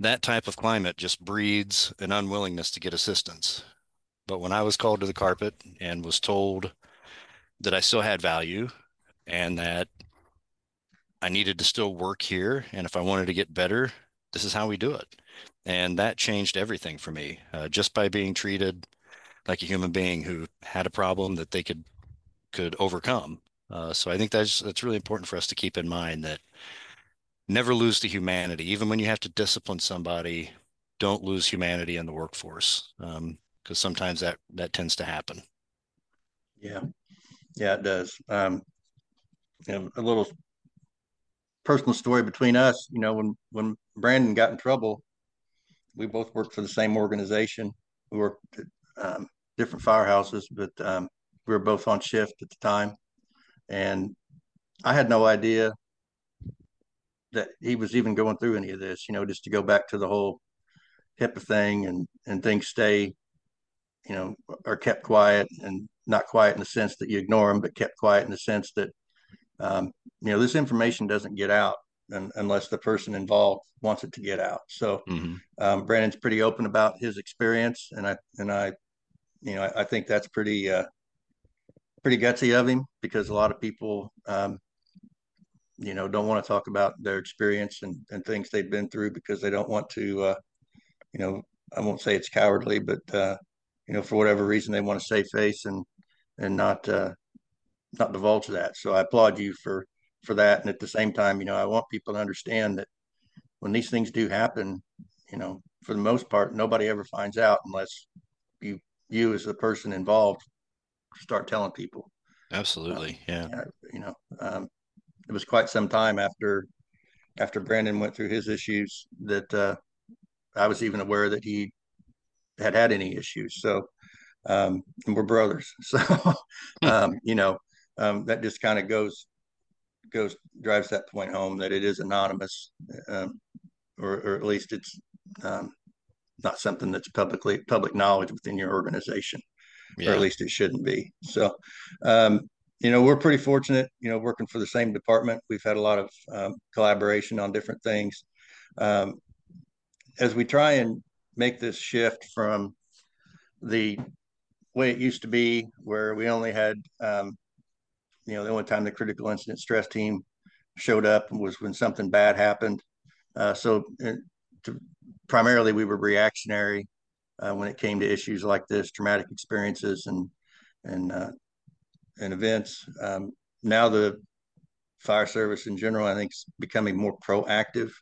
that type of climate just breeds an unwillingness to get assistance. But when I was called to the carpet and was told that I still had value and that I needed to still work here, and if I wanted to get better, this is how we do it. And that changed everything for me, uh, just by being treated like a human being who had a problem that they could, could overcome. Uh, so I think that's, that's really important for us to keep in mind, that never lose the humanity. Even when you have to discipline somebody, don't lose humanity in the workforce, because um, sometimes that, that tends to happen. Yeah, yeah, it does. Um, you know, a little personal story between us. You know, when when Brandon got in trouble, we both worked for the same organization. We worked at um, different firehouses, but um, we were both on shift at the time, and I had no idea that he was even going through any of this. You know, just to go back to the whole HIPAA thing, and, and things stay, you know, are kept quiet, and not quiet in the sense that you ignore them, but kept quiet in the sense that, um, you know, this information doesn't get out and, unless the person involved wants it to get out. So mm-hmm. um, Brandon's pretty open about his experience. And I, and I, you know, I, I think that's pretty, uh, pretty gutsy of him, because a lot of people, um, you know, don't want to talk about their experience and, and things they've been through, because they don't want to, uh, you know, I won't say it's cowardly, but, uh, you know, for whatever reason, they want to save face and, and not, uh, not divulge that. So I applaud you for, for that. And at the same time, you know, I want people to understand that when these things do happen, you know, for the most part, nobody ever finds out unless you, you as the person involved start telling people. Absolutely. Uh, yeah. You know, um, it was quite some time after after Brandon went through his issues that uh, I was even aware that he had had any issues. So um, and we're brothers. So, um, you know, um, that just kind of goes, goes, drives that point home, that it is anonymous, um, or, or at least it's um, not something that's publicly public knowledge within your organization, yeah. or at least it shouldn't be. So, um, you know, we're pretty fortunate, you know, working for the same department. We've had a lot of um, collaboration on different things. Um, as we try and make this shift from the way it used to be, where we only had, um, you know, the only time the critical incident stress team showed up was when something bad happened. Uh, so to primarily we were reactionary uh, when it came to issues like this, traumatic experiences and and uh, and events. Um, now the fire service in general, I think, is becoming more proactive.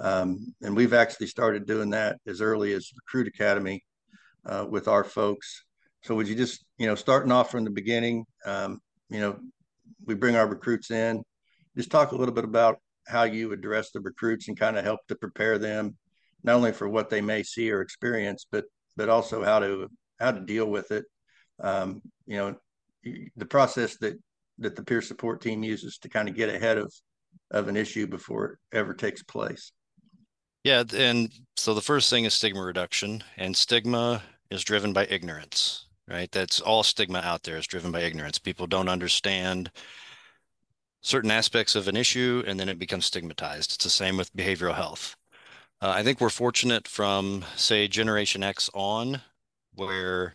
Um, and we've actually started doing that as early as Recruit Academy uh, with our folks. So would you just, you know, starting off from the beginning, um, you know, we bring our recruits in, just talk a little bit about how you address the recruits and kind of help to prepare them, not only for what they may see or experience, but, but also how to, how to deal with it. Um, you know, the process that, that the peer support team uses to kind of get ahead of, of an issue before it ever takes place. Yeah. And so the first thing is stigma reduction, and stigma is driven by ignorance, right? That's all stigma out there is driven by ignorance. People don't understand certain aspects of an issue, and then it becomes stigmatized. It's the same with behavioral health. Uh, I think we're fortunate from, say, Generation X on, where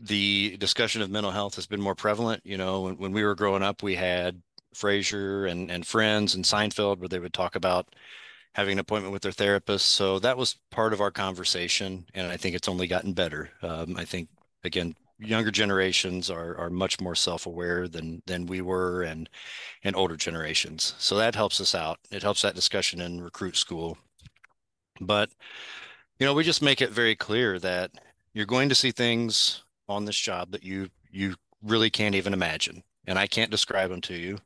the discussion of mental health has been more prevalent. You know, when, when we were growing up, we had Frasier and, and Friends and Seinfeld, where they would talk about having an appointment with their therapist. So that was part of our conversation, and I think it's only gotten better. Um, I think, again, younger generations are are much more self-aware than than we were, and and older generations. So that helps us out. It helps that discussion in recruit school. But, you know, we just make it very clear that you're going to see things on this job that you you really can't even imagine. And I can't describe them to you,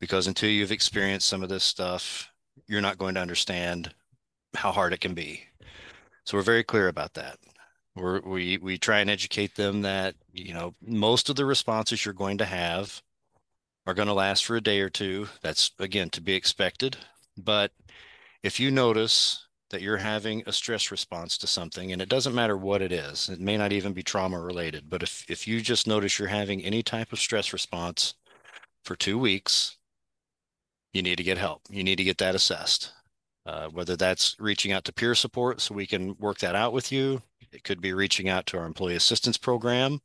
because until you've experienced some of this stuff, you're not going to understand how hard it can be. So we're very clear about that. We're, we we try and educate them that, you know, most of the responses you're going to have are going to last for a day or two. That's, again, to be expected. But if you notice that you're having a stress response to something, and it doesn't matter what it is, it may not even be trauma related, but if, if you just notice you're having any type of stress response for two weeks, you need to get help. You need to get that assessed, uh, whether that's reaching out to peer support so we can work that out with you. It could be reaching out to our employee assistance program,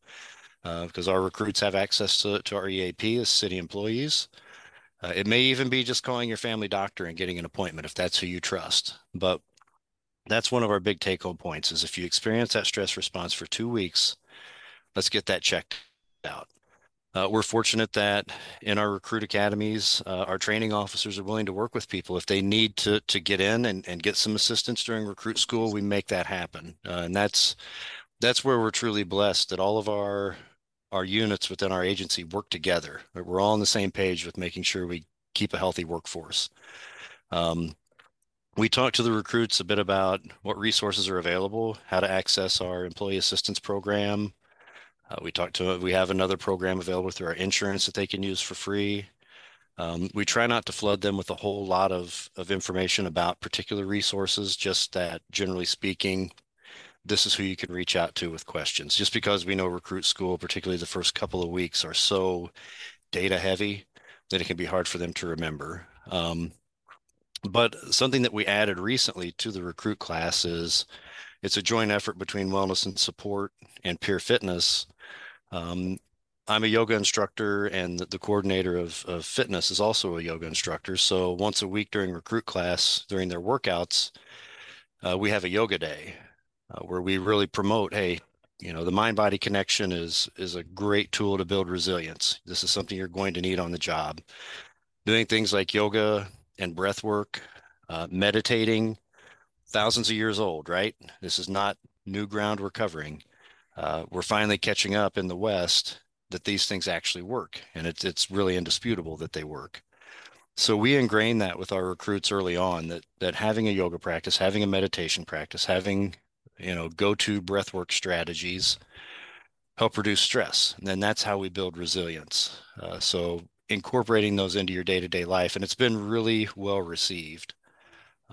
uh, because our recruits have access to, to our E A P as city employees. Uh, it may even be just calling your family doctor and getting an appointment if that's who you trust. But that's one of our big take-home points is if you experience that stress response for two weeks, let's get that checked out. Uh, we're fortunate that in our recruit academies, uh, our training officers are willing to work with people. If they need to to get in and, and get some assistance during recruit school, we make that happen. Uh, and that's that's where we're truly blessed, that all of our our units within our agency work together. We're all on the same page with making sure we keep a healthy workforce. Um, we talk to the recruits a bit about what resources are available, how to access our employee assistance program. Uh, we talk to, we have another program available through our insurance that they can use for free. Um, we try not to flood them with a whole lot of, of information about particular resources, just that generally speaking, this is who you can reach out to with questions. Just because we know recruit school, particularly the first couple of weeks, are so data heavy that it can be hard for them to remember. Um, but something that we added recently to the recruit class is it's a joint effort between wellness and support and peer fitness. Um, I'm a yoga instructor, and the, the coordinator of, of fitness is also a yoga instructor. So once a week during recruit class, during their workouts, uh, we have a yoga day uh, where we really promote, hey, you know, the mind-body connection is is a great tool to build resilience. This is something you're going to need on the job. Doing things like yoga and breath work, uh, meditating, thousands of years old, right? This is not new ground we're covering. Uh, we're finally catching up in the West that these things actually work. And it's, it's really indisputable that they work. So we ingrain that with our recruits early on, that, that having a yoga practice, having a meditation practice, having, you know, go-to breathwork strategies help reduce stress. And then that's how we build resilience. Uh, so incorporating those into your day-to-day life, and it's been really well received.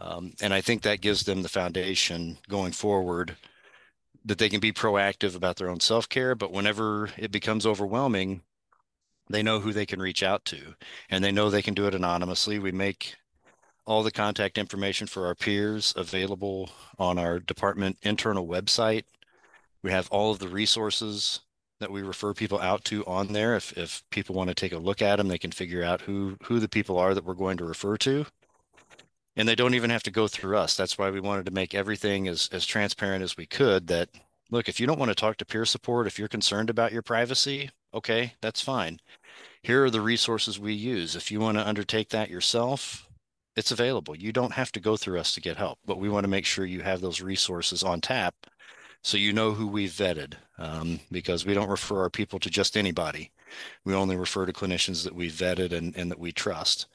Um, and I think that gives them the foundation going forward that they can be proactive about their own self-care, but whenever it becomes overwhelming, they know who they can reach out to, and they know they can do it anonymously. We make all the contact information for our peers available on our department internal website. We have all of the resources that we refer people out to on there. If, if people want to take a look at them, they can figure out who, who the people are that we're going to refer to. and they don't even have to go through us. That's why we wanted to make everything as, as transparent as we could, that, look, if you don't want to talk to peer support, if you're concerned about your privacy, okay, that's fine. Here are the resources we use. If you want to undertake that yourself, it's available. You don't have to go through us to get help, but we want to make sure you have those resources on tap so you know who we've vetted, um, because we don't refer our people to just anybody. We only refer to clinicians that we've vetted and, and that we trust.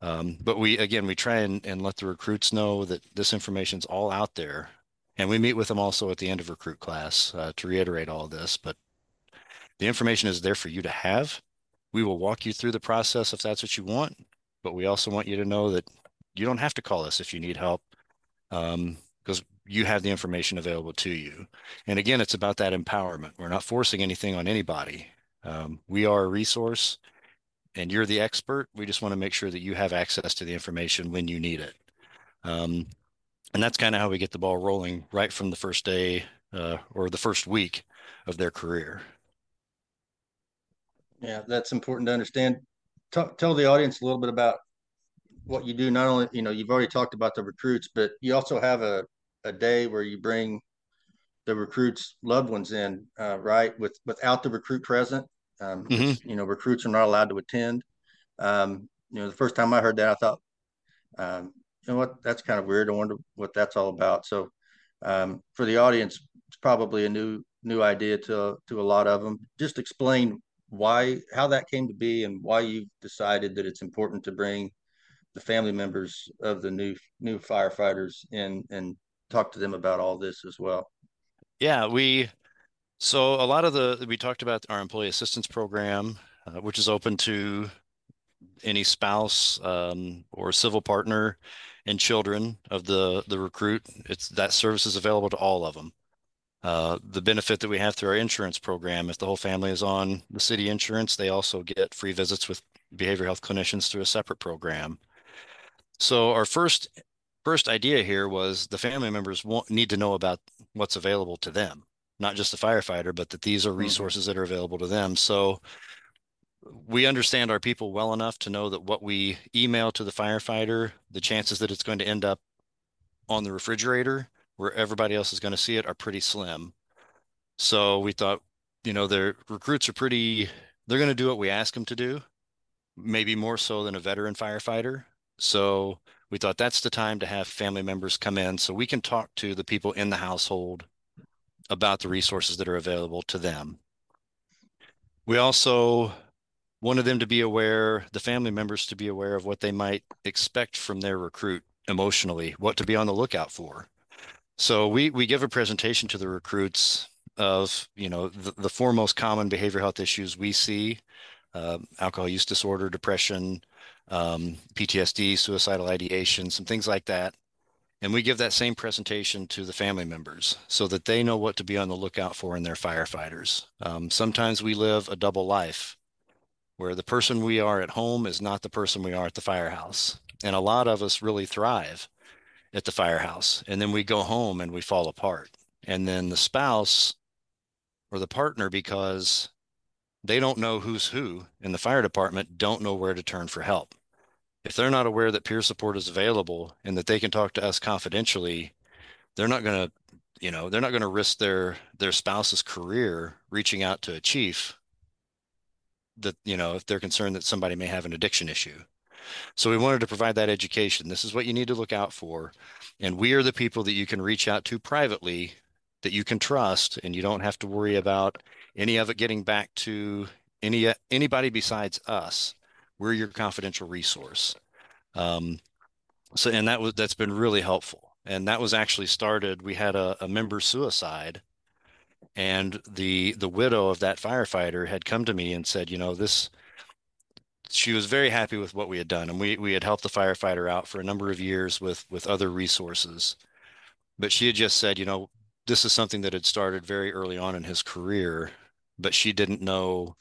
Um, but we, again, we try and, and let the recruits know that this information's all out there. And we meet with them also at the end of recruit class uh, to reiterate all this, but the information is there for you to have. We will walk you through the process if that's what you want, but we also want you to know that you don't have to call us if you need help, um, because you have the information available to you. And again, it's about that empowerment. We're not forcing anything on anybody. Um, we are a resource and you're the expert. We just want to make sure that you have access to the information when you need it. Um, And that's kind of how we get the ball rolling right from the first day uh, or the first week of their career. Yeah, that's important to understand. Talk, tell the audience a little bit about what you do. Not only, you know, you've already talked about the recruits, but you also have a, a day where you bring the recruits' loved ones in, uh, right, with without the recruit present. Um, mm-hmm. which, you know, recruits are not allowed to attend. Um, you know, the first time I heard that, I thought, um, you know what, that's kind of weird. I wonder what that's all about. So um, for the audience, it's probably a new new idea to to a lot of them. Just explain why, how that came to be and why you've decided that it's important to bring the family members of the new new firefighters in and talk to them about all this as well. Yeah, we, so a lot of the, we talked about our employee assistance program, uh, which is open to any spouse um, or civil partner and children of the, the recruit. It's that service is available to all of them. Uh, the benefit that we have through our insurance program, if the whole family is on the city insurance, they also get free visits with behavioral health clinicians through a separate program. So our first, first idea here was the family members want, need to know about what's available to them, not just the firefighter, but that these are resources that are available to them. So we understand our people well enough to know that what we email to the firefighter, the chances that it's going to end up on the refrigerator where everybody else is going to see it are pretty slim. So we thought, you know, their recruits are pretty, they're going to do what we ask them to do, maybe more so than a veteran firefighter. So we thought that's the time to have family members come in so we can talk to the people in the household about the resources that are available to them. We also wanted them to be aware, the family members to be aware of what they might expect from their recruit emotionally, what to be on the lookout for. So we we give a presentation to the recruits of, you know, the, the four most common behavioral health issues we see, uh, alcohol use disorder, depression, um, P T S D, suicidal ideation, some things like that. And we give that same presentation to the family members so that they know what to be on the lookout for in their firefighters. Um, sometimes we live a double life, where the person we are at home is not the person we are at the firehouse. And a lot of us really thrive at the firehouse. And then we go home and we fall apart. And then the spouse or the partner, because they don't know who's who in the fire department, don't know where to turn for help. If they're not aware that peer support is available and that they can talk to us confidentially, they're not going to, you know, they're not going to risk their, their spouse's career reaching out to a chief that, you know, if they're concerned that somebody may have an addiction issue. So we wanted to provide that education. This is what you need to look out for. And we are the people that you can reach out to privately, that you can trust, and you don't have to worry about any of it getting back to any, anybody besides us. We're your confidential resource. Um, so, and that was, that's been really helpful. And that was actually started, we had a, a member suicide, and the the widow of that firefighter had come to me and said, you know, this, she was very happy with what we had done. And we we had helped the firefighter out for a number of years with, with other resources. But she had just said, you know, this is something that had started very early on in his career, but she didn't know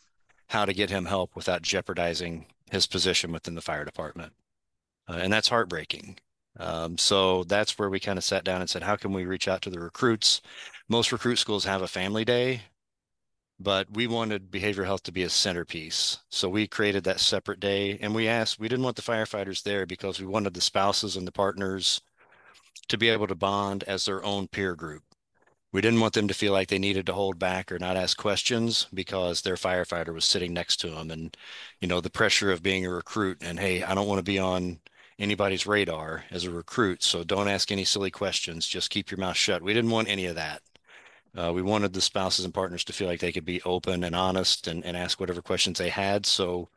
how to get him help without jeopardizing his position within the fire department. Uh, and that's heartbreaking. Um, so that's where we kind of sat down and said, how can we reach out to the recruits? Most recruit schools have a family day. but we wanted behavioral health to be a centerpiece. So we created that separate day, and we asked, we didn't want the firefighters there because we wanted the spouses and the partners to be able to bond as their own peer group. We didn't want them to feel like they needed to hold back or not ask questions because their firefighter was sitting next to them. And, you know, the pressure of being a recruit and, hey, I don't want to be on anybody's radar as a recruit, so don't ask any silly questions. Just keep your mouth shut. We didn't want any of that. Uh, we wanted the spouses and partners to feel like they could be open and honest and, and ask whatever questions they had. So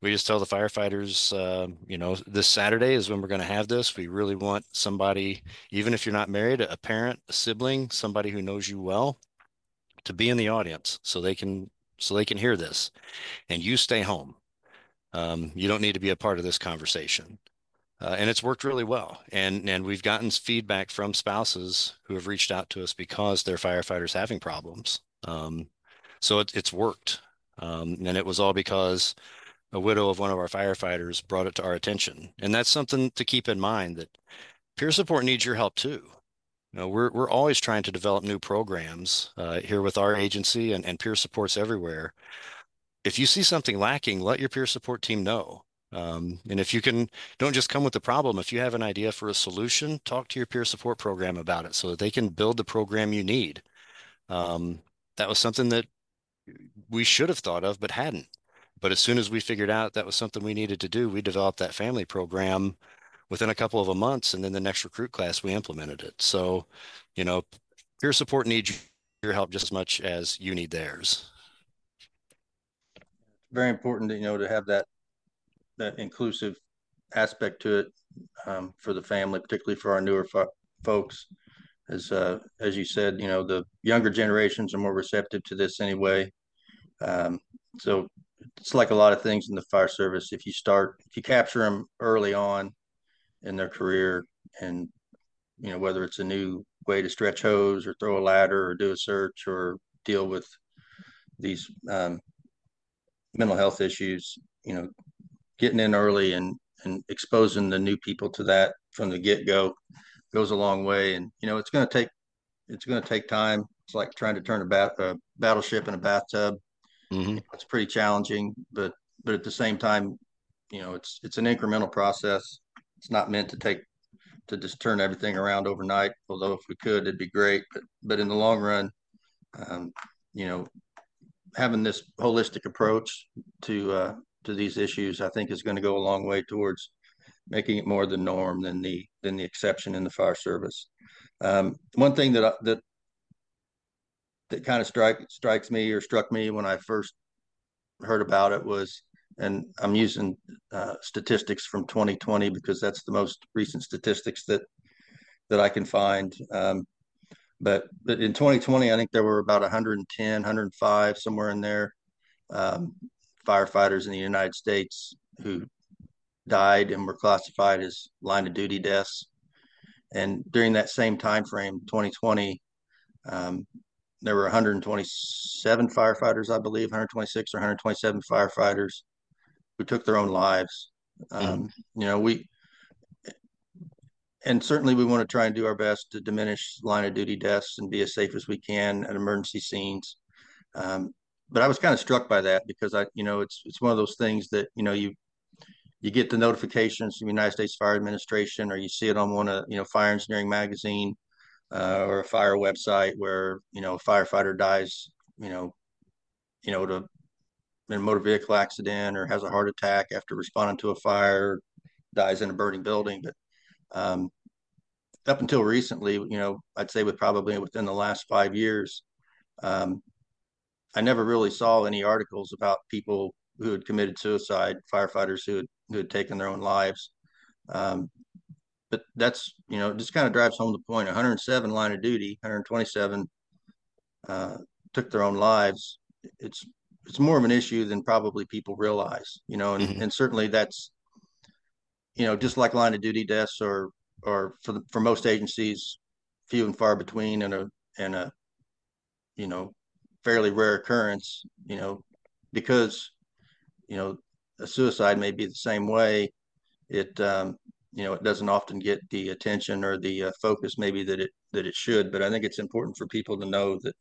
we just tell the firefighters, uh, you know, this Saturday is when we're going to have this. We really want somebody, even if you're not married, a parent, a sibling, somebody who knows you well, to be in the audience so they can so they can hear this. And you stay home. Um, you don't need to be a part of this conversation. Uh, and it's worked really well. And and we've gotten feedback from spouses who have reached out to us because their firefighters having problems. Um, so it, it's worked. Um, and it was all because a widow of one of our firefighters brought it to our attention. And that's something to keep in mind, that peer support needs your help too. You know, we're we're always trying to develop new programs uh, here with our agency, and, and peer support's everywhere. If you see something lacking, let your peer support team know. Um, and if you can, don't just come with the problem. If you have an idea for a solution, talk to your peer support program about it so that they can build the program you need. Um, that was something that we should have thought of, but hadn't. But as soon as we figured out that was something we needed to do, we developed that family program within a couple of months. And then the next recruit class, we implemented it. So, you know, peer support needs your help just as much as you need theirs. Very important to, you know, to have that, that inclusive aspect to it um, for the family, particularly for our newer fo- folks. As, uh, as you said, you know, the younger generations are more receptive to this anyway. Um, so, It's like a lot of things in the fire service. If you start, if you capture them early on in their career, and, you know, whether it's a new way to stretch hose or throw a ladder or do a search or deal with these um, mental health issues, you know, getting in early and, and exposing the new people to that from the get-go goes a long way. And, you know, it's going to take, it's going to take time. It's like trying to turn a, bat, a battleship in a bathtub. Mm-hmm. It's pretty challenging, but but at the same time, you know, it's it's an incremental process. It's not meant to take to just turn everything around overnight. Although if we could, it'd be great. But but in the long run, um, you know, having this holistic approach to uh, to these issues, I think, is going to go a long way towards making it more the norm than the than the exception in the fire service. Um, one thing that I, that that kind of strike, strikes me or struck me when I first heard about it was, and I'm using uh, statistics from twenty twenty because that's the most recent statistics that that I can find. Um, but but in twenty twenty, I think there were about one hundred ten, one hundred five, somewhere in there, um, firefighters in the United States who died and were classified as line of duty deaths. And during that same time frame, twenty twenty, um, there were one hundred twenty-seven firefighters, I believe, one hundred twenty-six or one hundred twenty-seven firefighters who took their own lives. Um, you know, we, and certainly we want to try and do our best to diminish line of duty deaths and be as safe as we can at emergency scenes. Um, but I was kind of struck by that because I, you know, it's, it's one of those things that, you know, you, you get the notifications from the United States Fire Administration, or you see it on one of, you know, Fire Engineering Magazine, Uh, or a fire website where, you know, a firefighter dies, you know, you know, to, in a motor vehicle accident, or has a heart attack after responding to a fire, dies in a burning building. But um, up until recently, you know, I'd say with probably within the last five years, um, I never really saw any articles about people who had committed suicide, firefighters who had, who had taken their own lives. Um, But that's, you know, just kind of drives home the point. one hundred seven line of duty, one hundred twenty-seven uh, took their own lives. It's it's more of an issue than probably people realize, you know, and, mm-hmm. and certainly that's, you know, just like line of duty deaths or or for the, for most agencies, few and far between, and a and a, you know, fairly rare occurrence, you know, because, you know, a suicide may be the same way. It um, you know, it doesn't often get the attention or the uh, focus maybe that it, that it should, but I think it's important for people to know that,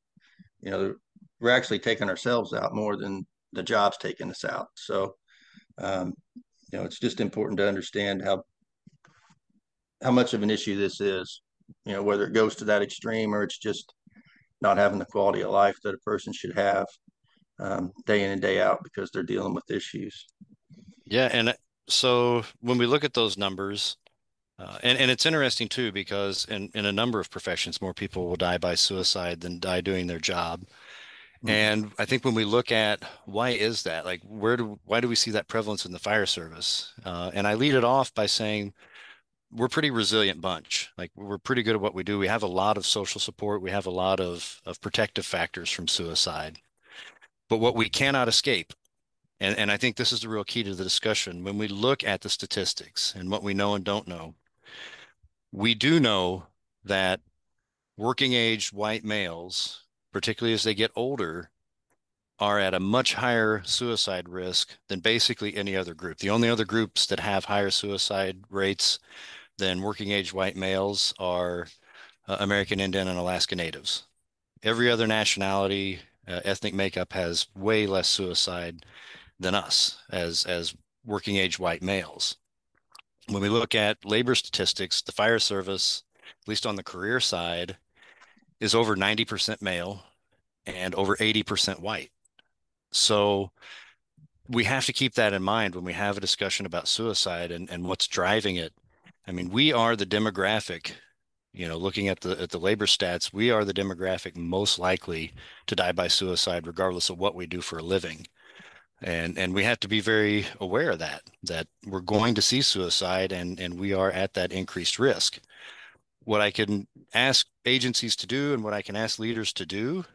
you know, we're actually taking ourselves out more than the job's taking us out. So, um, you know, it's just important to understand how, how much of an issue this is, you know, whether it goes to that extreme or it's just not having the quality of life that a person should have um, day in and day out because they're dealing with issues. Yeah. And so when we look at those numbers, Uh, and, and it's interesting, too, because in, in a number of professions, more people will die by suicide than die doing their job. Mm-hmm. And I think when we look at why is that, like, where do why do we see that prevalence in the fire service? Uh, and I lead it off by saying we're a pretty resilient bunch. Like, we're pretty good at what we do. We have a lot of social support. We have a lot of, of protective factors from suicide. But what we cannot escape. And, and I think this is the real key to the discussion. When we look at the statistics and what we know and don't know, we do know that working age white males, particularly as they get older, are at a much higher suicide risk than basically any other group. The only other groups that have higher suicide rates than working age white males are uh, American Indian and Alaska Natives. Every other nationality, uh, ethnic makeup has way less suicide than us as, as working age white males. When we look at labor statistics, the fire service, at least on the career side, is over ninety percent male and over eighty percent white. So we have to keep that in mind when we have a discussion about suicide and, and what's driving it. I mean, we are the demographic, you know, looking at the at the labor stats, we are the demographic most likely to die by suicide, regardless of what we do for a living. And and we have to be very aware of that, that we're going to see suicide and, and we are at that increased risk. What I can ask agencies to do and what I can ask leaders to do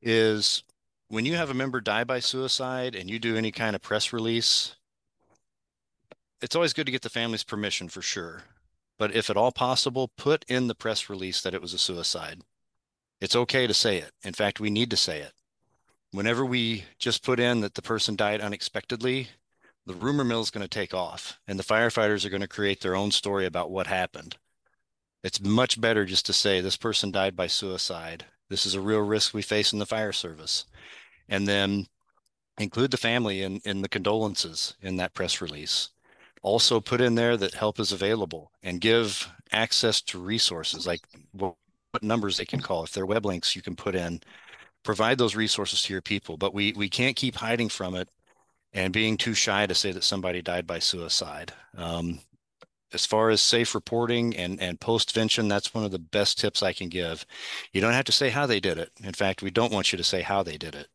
is when you have a member die by suicide and you do any kind of press release, it's always good to get the family's permission for sure. But if at all possible, put in the press release that it was a suicide. It's okay to say it. In fact, we need to say it. Whenever we just put in that the person died unexpectedly, the rumor mill is going to take off and the firefighters are going to create their own story about what happened. It's much better just to say this person died by suicide. This is a real risk we face in the fire service. And then include the family in, in the condolences in that press release. Also put in there that help is available and give access to resources like what, what numbers they can call. If there are web links you can put in, provide those resources to your people, but we we can't keep hiding from it and being too shy to say that somebody died by suicide. Um, as far as safe reporting and, and postvention, that's one of the best tips I can give. You don't have to say how they did it. In fact, we don't want you to say how they did it,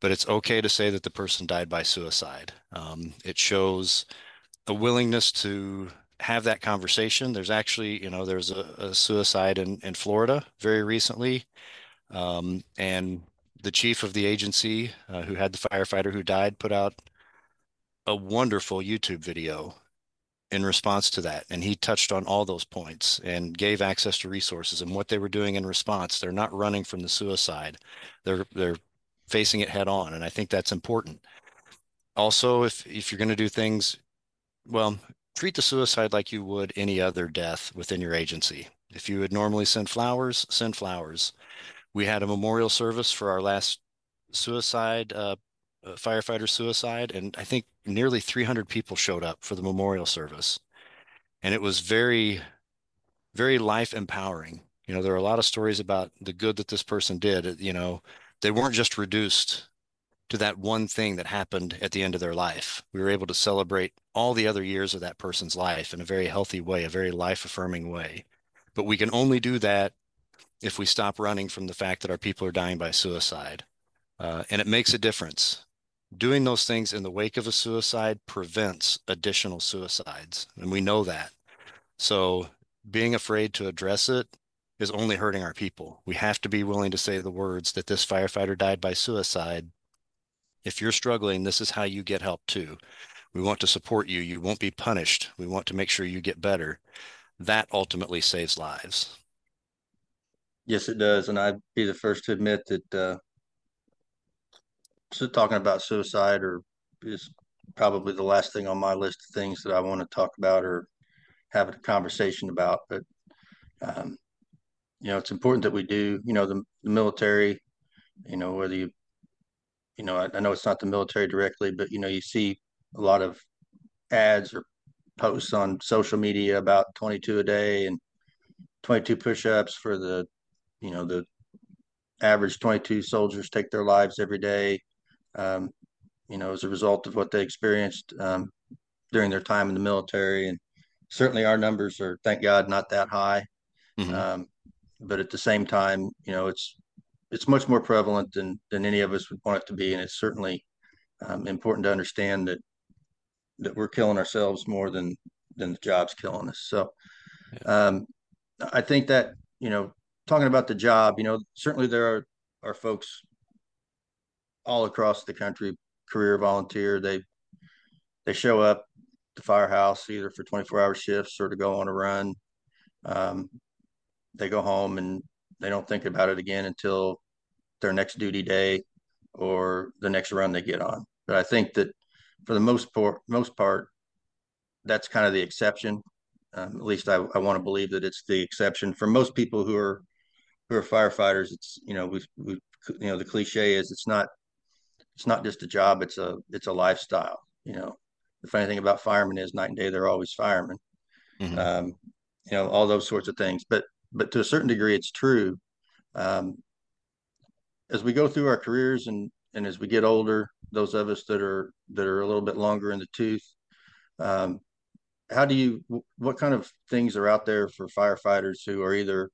but it's okay to say that the person died by suicide. Um, it shows a willingness to have that conversation. There's actually, you know, there's a, a suicide in, in Florida very recently. Um, and the chief of the agency uh, who had the firefighter who died put out a wonderful YouTube video in response to that. And he touched on all those points and gave access to resources and what they were doing in response. They're not running from the suicide. They're, they're facing it head on. And I think that's important. Also, if, if you're going to do things, well, treat the suicide like you would any other death within your agency. If you would normally send flowers, send flowers. We had a memorial service for our last suicide, uh, firefighter suicide, and I think nearly three hundred people showed up for the memorial service. And it was very, very life empowering. You know, there are a lot of stories about the good that this person did. You know, they weren't just reduced to that one thing that happened at the end of their life. We were able to celebrate all the other years of that person's life in a very healthy way, a very life-affirming way. But we can only do that if we stop running from the fact that our people are dying by suicide. Uh, and it makes a difference. Doing those things in the wake of a suicide prevents additional suicides. And we know that. So being afraid to address it is only hurting our people. We have to be willing to say the words that this firefighter died by suicide. If you're struggling, this is how you get help too. We want to support you. You won't be punished. We want to make sure you get better. That ultimately saves lives. Yes, it does. And I'd be the first to admit that uh, so talking about suicide or is probably the last thing on my list of things that I want to talk about or have a conversation about. But, um, you know, it's important that we do, you know, the, the military, you know, whether you you know, I, I know it's not the military directly, but, you know, you see a lot of ads or posts on social media about twenty-two a day and twenty-two push-ups for the, you know, the average twenty-two soldiers take their lives every day, um, you know, as a result of what they experienced um, during their time in the military. And certainly our numbers are, thank God, not that high. Mm-hmm. Um, but at the same time, you know, it's, it's much more prevalent than, than any of us would want it to be. And it's certainly um, important to understand that, that we're killing ourselves more than, than the job's killing us. So um, I think that, you know, talking about the job, you know, certainly there are, are folks all across the country, career volunteer. They, they show up the firehouse either for twenty-four hour shifts or to go on a run. Um, they go home and they don't think about it again until their next duty day or the next run they get on. But I think that for the most part, most part, that's kind of the exception. Um, at least I, I want to believe that it's the exception for most people who are, who are firefighters. It's, you know, we, we, you know, the cliche is it's not, it's not just a job. It's a, it's a lifestyle. You know, the funny thing about firemen is night and day, they're always firemen. Mm-hmm. Um, you know, all those sorts of things, but, but to a certain degree it's true. Um, as we go through our careers and, and as we get older, those of us that are, that are a little bit longer in the tooth, um, how do you, what kind of things are out there for firefighters who are either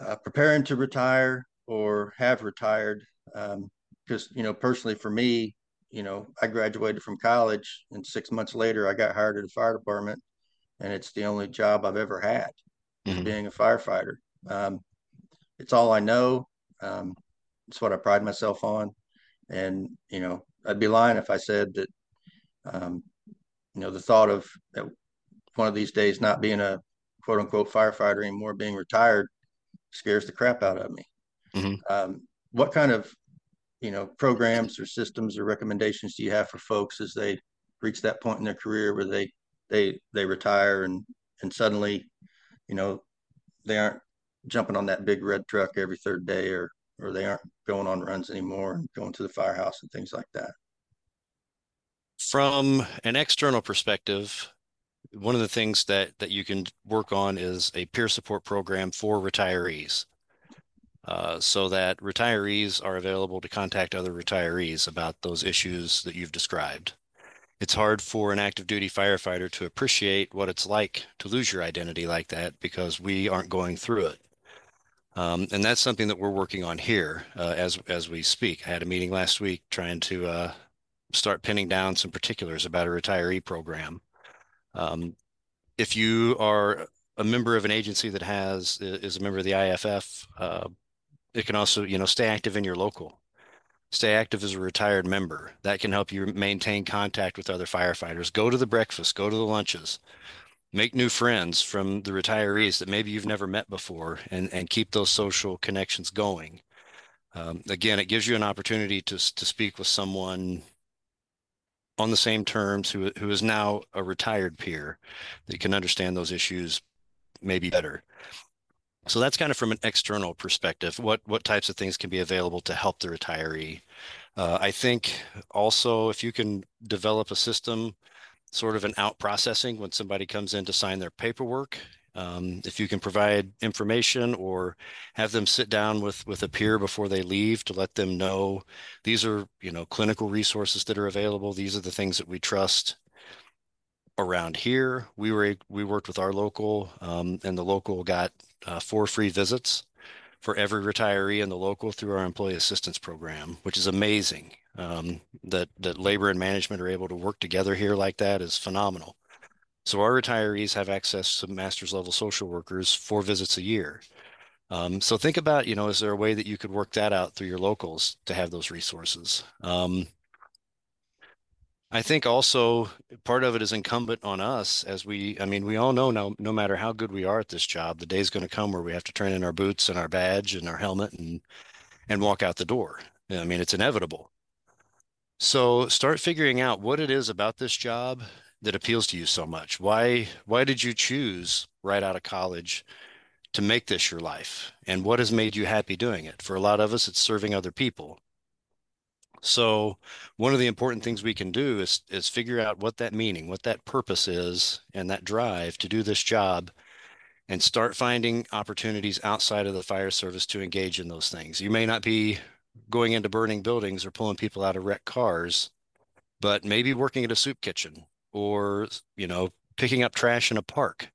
uh, preparing to retire or have retired? Um, because, you know, personally for me, you know, I graduated from college and six months later I got hired at a fire department, and it's the only job I've ever had. Mm-hmm. Being a firefighter. Um, it's all I know. Um, it's what I pride myself on. And, you know, I'd be lying if I said that, um, you know, the thought of uh, one of these days not being a quote unquote firefighter anymore, being retired, scares the crap out of me. Mm-hmm. Um, what kind of, you know, programs or systems or recommendations do you have for folks as they reach that point in their career where they, they, they retire and, and suddenly, you know, they aren't jumping on that big red truck every third day, or, or they aren't going on runs anymore and going to the firehouse and things like that? From an external perspective, one of the things that, that you can work on is a peer support program for retirees, uh, so that retirees are available to contact other retirees about those issues that you've described. It's hard for an active duty firefighter to appreciate what it's like to lose your identity like that, because we aren't going through it. Um, and that's something that we're working on here uh, as as we speak. I had a meeting last week trying to uh, start pinning down some particulars about a retiree program. Um, if you are a member of an agency that has is a member of the I F F, uh, it can also, you know, stay active in your local. Stay active as a retired member. That can help you maintain contact with other firefighters. Go to the breakfast, go to the lunches, make new friends from the retirees that maybe you've never met before, and, and keep those social connections going. Um, again, it gives you an opportunity to, to speak with someone on the same terms who, who is now a retired peer that can understand those issues maybe better. So that's kind of from an external perspective, what what types of things can be available to help the retiree. Uh, I think also if you can develop a system, sort of an out processing when somebody comes in to sign their paperwork, um, if you can provide information or have them sit down with, with a peer before they leave to let them know, these are, you know, clinical resources that are available. These are the things that we trust. Around here, we were we worked with our local, um, and the local got uh, four free visits for every retiree in the local through our employee assistance program, which is amazing. Um, that that labor and management are able to work together here like that is phenomenal. So our retirees have access to master's level social workers four visits a year. Um, so think about, you know, is there a way that you could work that out through your locals to have those resources? Um, I think also part of it is incumbent on us as we, I mean, we all know now, no matter how good we are at this job, the day's going to come where we have to turn in our boots and our badge and our helmet and, and walk out the door. I mean, it's inevitable. So start figuring out what it is about this job that appeals to you so much. Why, why did you choose right out of college to make this your life? And what has made you happy doing it? For a lot of us, it's serving other people. So one of the important things we can do is, is figure out what that meaning, what that purpose is, and that drive to do this job, and start finding opportunities outside of the fire service to engage in those things. You may not be going into burning buildings or pulling people out of wrecked cars, but maybe working at a soup kitchen, or, you know, picking up trash in a park.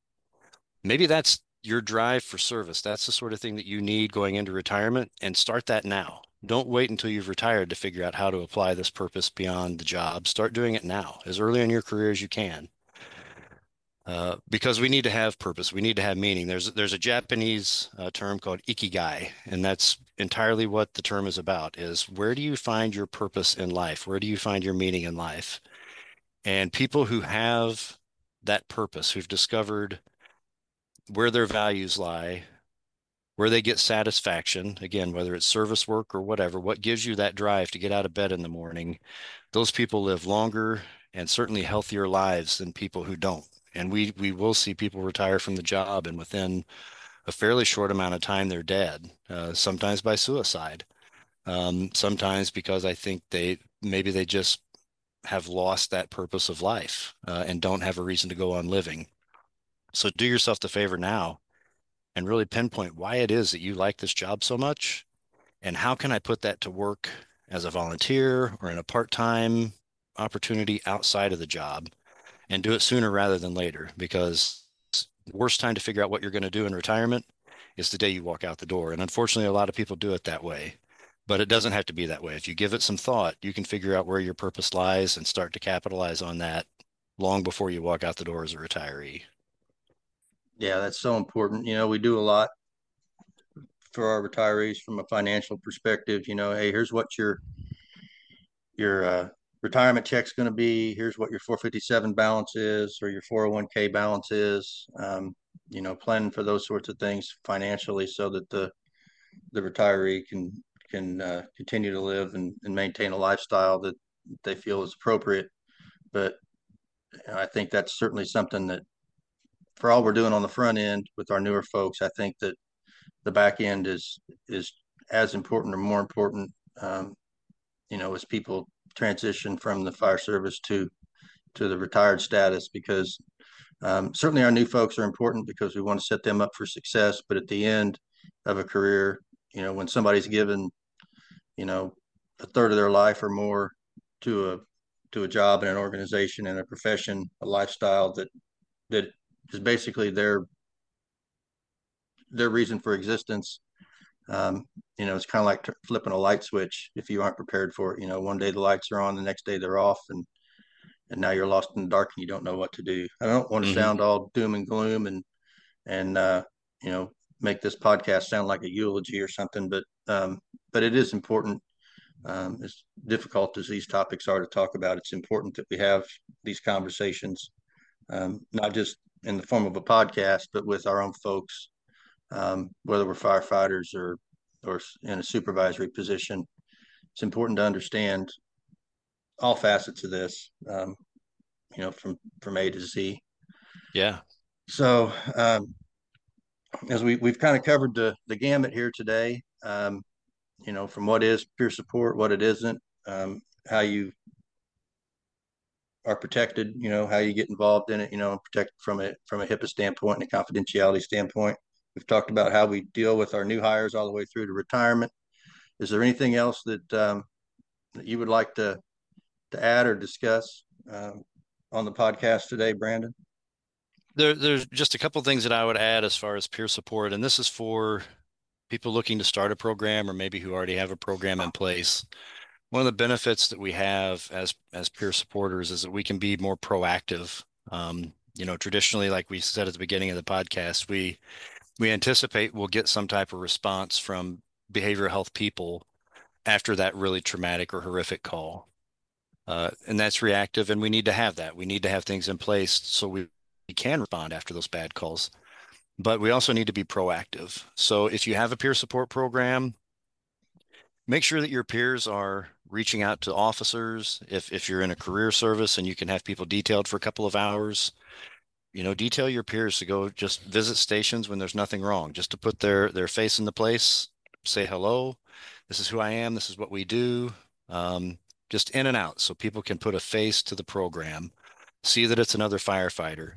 Maybe that's your drive for service. That's the sort of thing that you need going into retirement, and start that now. Don't wait until you've retired to figure out how to apply this purpose beyond the job. Start doing it now, as early in your career as you can, uh, because we need to have purpose. We need to have meaning. There's there's a Japanese uh, term called ikigai, and that's entirely what the term is about, is where do you find your purpose in life? Where do you find your meaning in life? And people who have that purpose, who've discovered where their values lie, where they get satisfaction, again, whether it's service work or whatever, what gives you that drive to get out of bed in the morning, those people live longer and certainly healthier lives than people who don't. And we we will see people retire from the job, and within a fairly short amount of time, they're dead, uh, sometimes by suicide, um, sometimes because I think they maybe they just have lost that purpose of life uh, and don't have a reason to go on living. So do yourself the favor now and really pinpoint why it is that you like this job so much, and how can I put that to work as a volunteer or in a part-time opportunity outside of the job, and do it sooner rather than later, because the worst time to figure out what you're going to do in retirement is the day you walk out the door. And unfortunately, a lot of people do it that way, but it doesn't have to be that way. If you give it some thought, you can figure out where your purpose lies and start to capitalize on that long before you walk out the door as a retiree. Yeah, that's so important. You know, we do a lot for our retirees from a financial perspective. You know, hey, here's what your your uh, retirement check's going to be. Here's what your four fifty-seven balance is, or your four oh one k balance is. Um, you know, planning for those sorts of things financially, so that the the retiree can can uh, continue to live and, and maintain a lifestyle that they feel is appropriate. But you know, I think that's certainly something that, for all we're doing on the front end with our newer folks, I think that the back end is is as important or more important, um, you know, as people transition from the fire service to to the retired status, because um, certainly our new folks are important because we want to set them up for success. But at the end of a career, you know, when somebody's given, you know, a third of their life or more to a to a job and an organization and a profession, a lifestyle that that is basically their their reason for existence. Um, you know, it's kind of like t- flipping a light switch if you aren't prepared for it. You know, one day the lights are on, the next day they're off, and and now you're lost in the dark and you don't know what to do. I don't want to mm-hmm. sound all doom and gloom and and uh, you know, make this podcast sound like a eulogy or something, but um, but it is important. Um, as difficult as these topics are to talk about, it's important that we have these conversations, um, not just in the form of a podcast, but with our own folks, um, whether we're firefighters or or in a supervisory position. It's important to understand all facets of this, um, you know, from, from A to Z. Yeah. So um, as we, we've kind of covered the, the gamut here today, um, you know, from what is peer support, what it isn't, um, how you are protected, you know, how you get involved in it, you know, protected from a, from a HIPAA standpoint and a confidentiality standpoint. We've talked about how we deal with our new hires all the way through to retirement. Is there anything else that, um, that you would like to, to add or discuss um, on the podcast today, Brandon? There, there's just a couple of things that I would add as far as peer support, and this is for people looking to start a program or maybe who already have a program in place. One of the benefits that we have as as peer supporters is that we can be more proactive. Um, you know, traditionally, like we said at the beginning of the podcast, we we anticipate we'll get some type of response from behavioral health people after that really traumatic or horrific call. Uh, and that's reactive, and we need to have that. We need to have things in place so we can respond after those bad calls. But we also need to be proactive. So if you have a peer support program, make sure that your peers are reaching out to officers. If if you're in a career service and you can have people detailed for a couple of hours, you know, detail your peers to go just visit stations when there's nothing wrong, just to put their, their face in the place, say hello, this is who I am, this is what we do, um, just in and out, so people can put a face to the program, see that it's another firefighter.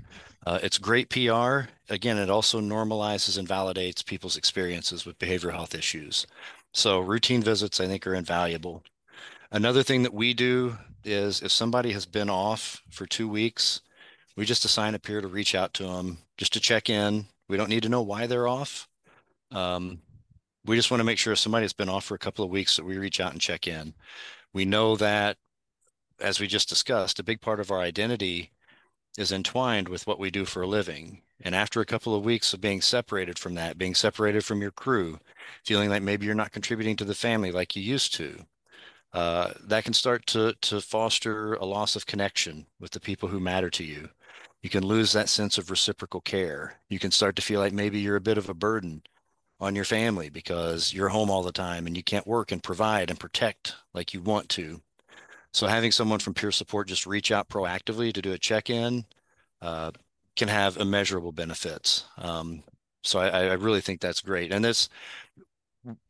Uh, it's great P R. Again, it also normalizes and validates people's experiences with behavioral health issues. So routine visits, I think, are invaluable. Another thing that we do is if somebody has been off for two weeks, we just assign a peer to reach out to them just to check in. We don't need to know why they're off. Um, we just want to make sure if somebody has been off for a couple of weeks that we reach out and check in. We know that, as we just discussed, a big part of our identity is entwined with what we do for a living. And after a couple of weeks of being separated from that, being separated from your crew, feeling like maybe you're not contributing to the family like you used to, uh, that can start to, to foster a loss of connection with the people who matter to you. You can lose that sense of reciprocal care. You can start to feel like maybe you're a bit of a burden on your family because you're home all the time and you can't work and provide and protect like you want to. So having someone from peer support just reach out proactively to do a check-in uh, can have immeasurable benefits. Um, so I, I really think that's great. And this,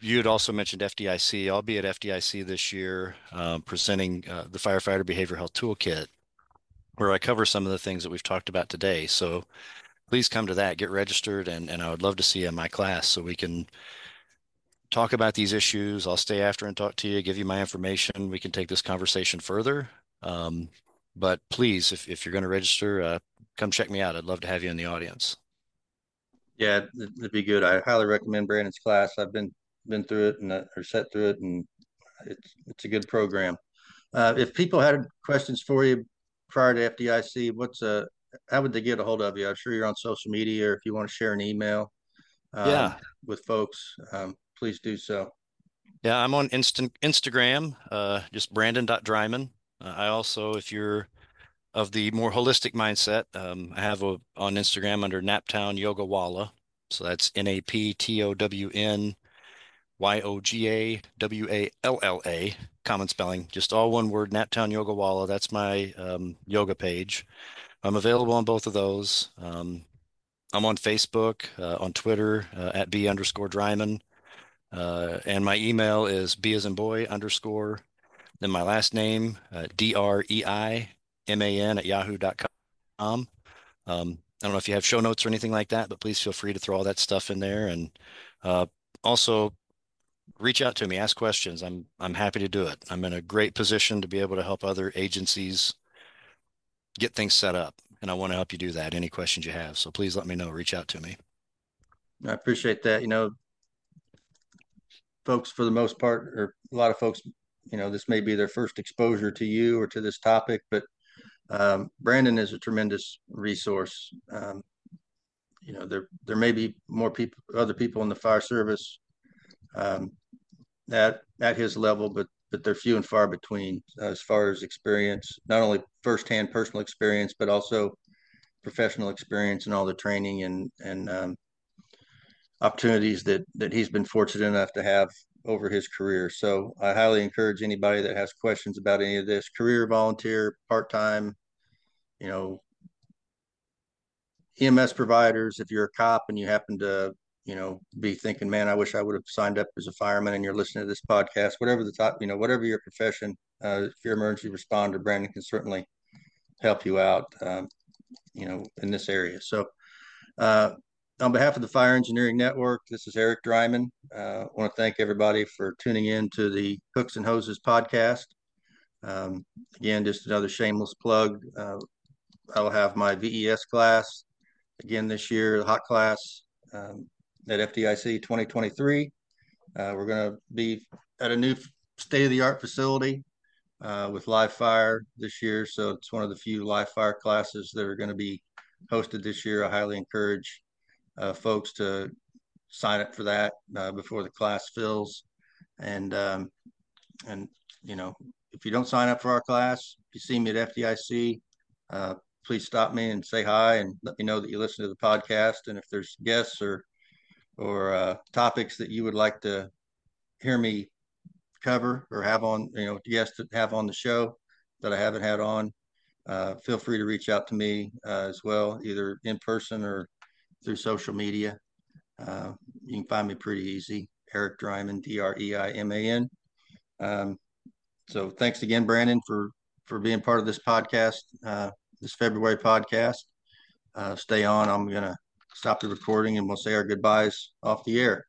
you had also mentioned F D I C. I'll be at F D I C this year uh, presenting uh, the Firefighter Behavioral Health Toolkit, where I cover some of the things that we've talked about today. So please come to that, get registered, and, and I would love to see you in my class so we can talk about these issues. I'll stay after and talk to you, give you my information. We can take this conversation further. Um, but please, if, if you're going to register, uh, come check me out. I'd love to have you in the audience. Yeah, it'd be good. I highly recommend Brandon's class. I've been been through it and uh, or sat through it, and it's it's a good program. Uh, if people had questions for you prior to F D I C, what's uh, how would they get a hold of you? I'm sure you're on social media, or if you want to share an email um, yeah. with folks. Um, Please do so. Yeah, I'm on Insta- Instagram, uh, just Brandon dot Dreiman. Uh, I also, if you're of the more holistic mindset, um, I have a, on Instagram under Naptown Yoga Walla. So that's N A P T O W N Y O G A W A L L A, common spelling, just all one word, Naptown Yoga Walla. That's my um, yoga page. I'm available on both of those. Um, I'm on Facebook, uh, on Twitter, uh, at B underscore Dreiman. Uh, and my email is B as in boy underscore, then my last name, uh, D R E I M A N at yahoo dot com. Um, I don't know if you have show notes or anything like that, but please feel free to throw all that stuff in there. And uh, also reach out to me, ask questions. I'm, I'm happy to do it. I'm in a great position to be able to help other agencies get things set up. And I want to help you do that. Any questions you have. So please let me know, reach out to me. I appreciate that. You know, folks, for the most part, or a lot of folks, you know, this may be their first exposure to you or to this topic, but um, Brandon is a tremendous resource. Um, you know, there there may be more people, other people in the fire service um, at at his level, but but they're few and far between uh, as far as experience, not only firsthand personal experience, but also professional experience and all the training and and um, opportunities that that he's been fortunate enough to have over his career. So I highly encourage anybody that has questions about any of this, career, volunteer, part-time, you know, E M S providers. If you're a cop and you happen to, you know, be thinking, man, I wish I would have signed up as a fireman, and you're listening to this podcast, whatever the top, you know, whatever your profession, uh, if you're an emergency responder, Brandon can certainly help you out, um, you know, in this area. So, uh, on behalf of the Fire Engineering Network, this is Eric Dreiman. Uh, I want to thank everybody for tuning in to the Hooks and Hoses podcast. Um, again, just another shameless plug. Uh, I'll have my V E S class again this year, the hot class um, at F D I C twenty twenty-three. Uh, we're going to be at a new state-of-the-art facility uh, with live fire this year. So it's one of the few live fire classes that are going to be hosted this year. I highly encourage Uh, folks to sign up for that uh, before the class fills. And, um, and you know, if you don't sign up for our class, if you see me at F D I C, uh, please stop me and say hi and let me know that you listen to the podcast. And if there's guests or, or uh, topics that you would like to hear me cover or have on, you know, guests to have on the show that I haven't had on, uh, feel free to reach out to me uh, as well, either in person or through social media. Uh, you can find me pretty easy. Eric Dreiman, D R E I M A N. Um, So thanks again, Brandon, for, for being part of this podcast, uh, this February podcast. Uh, stay on. I'm going to stop the recording and we'll say our goodbyes off the air.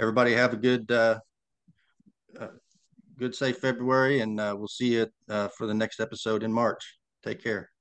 Everybody have a good, uh, uh, good safe February, and uh, we'll see you uh, for the next episode in March. Take care.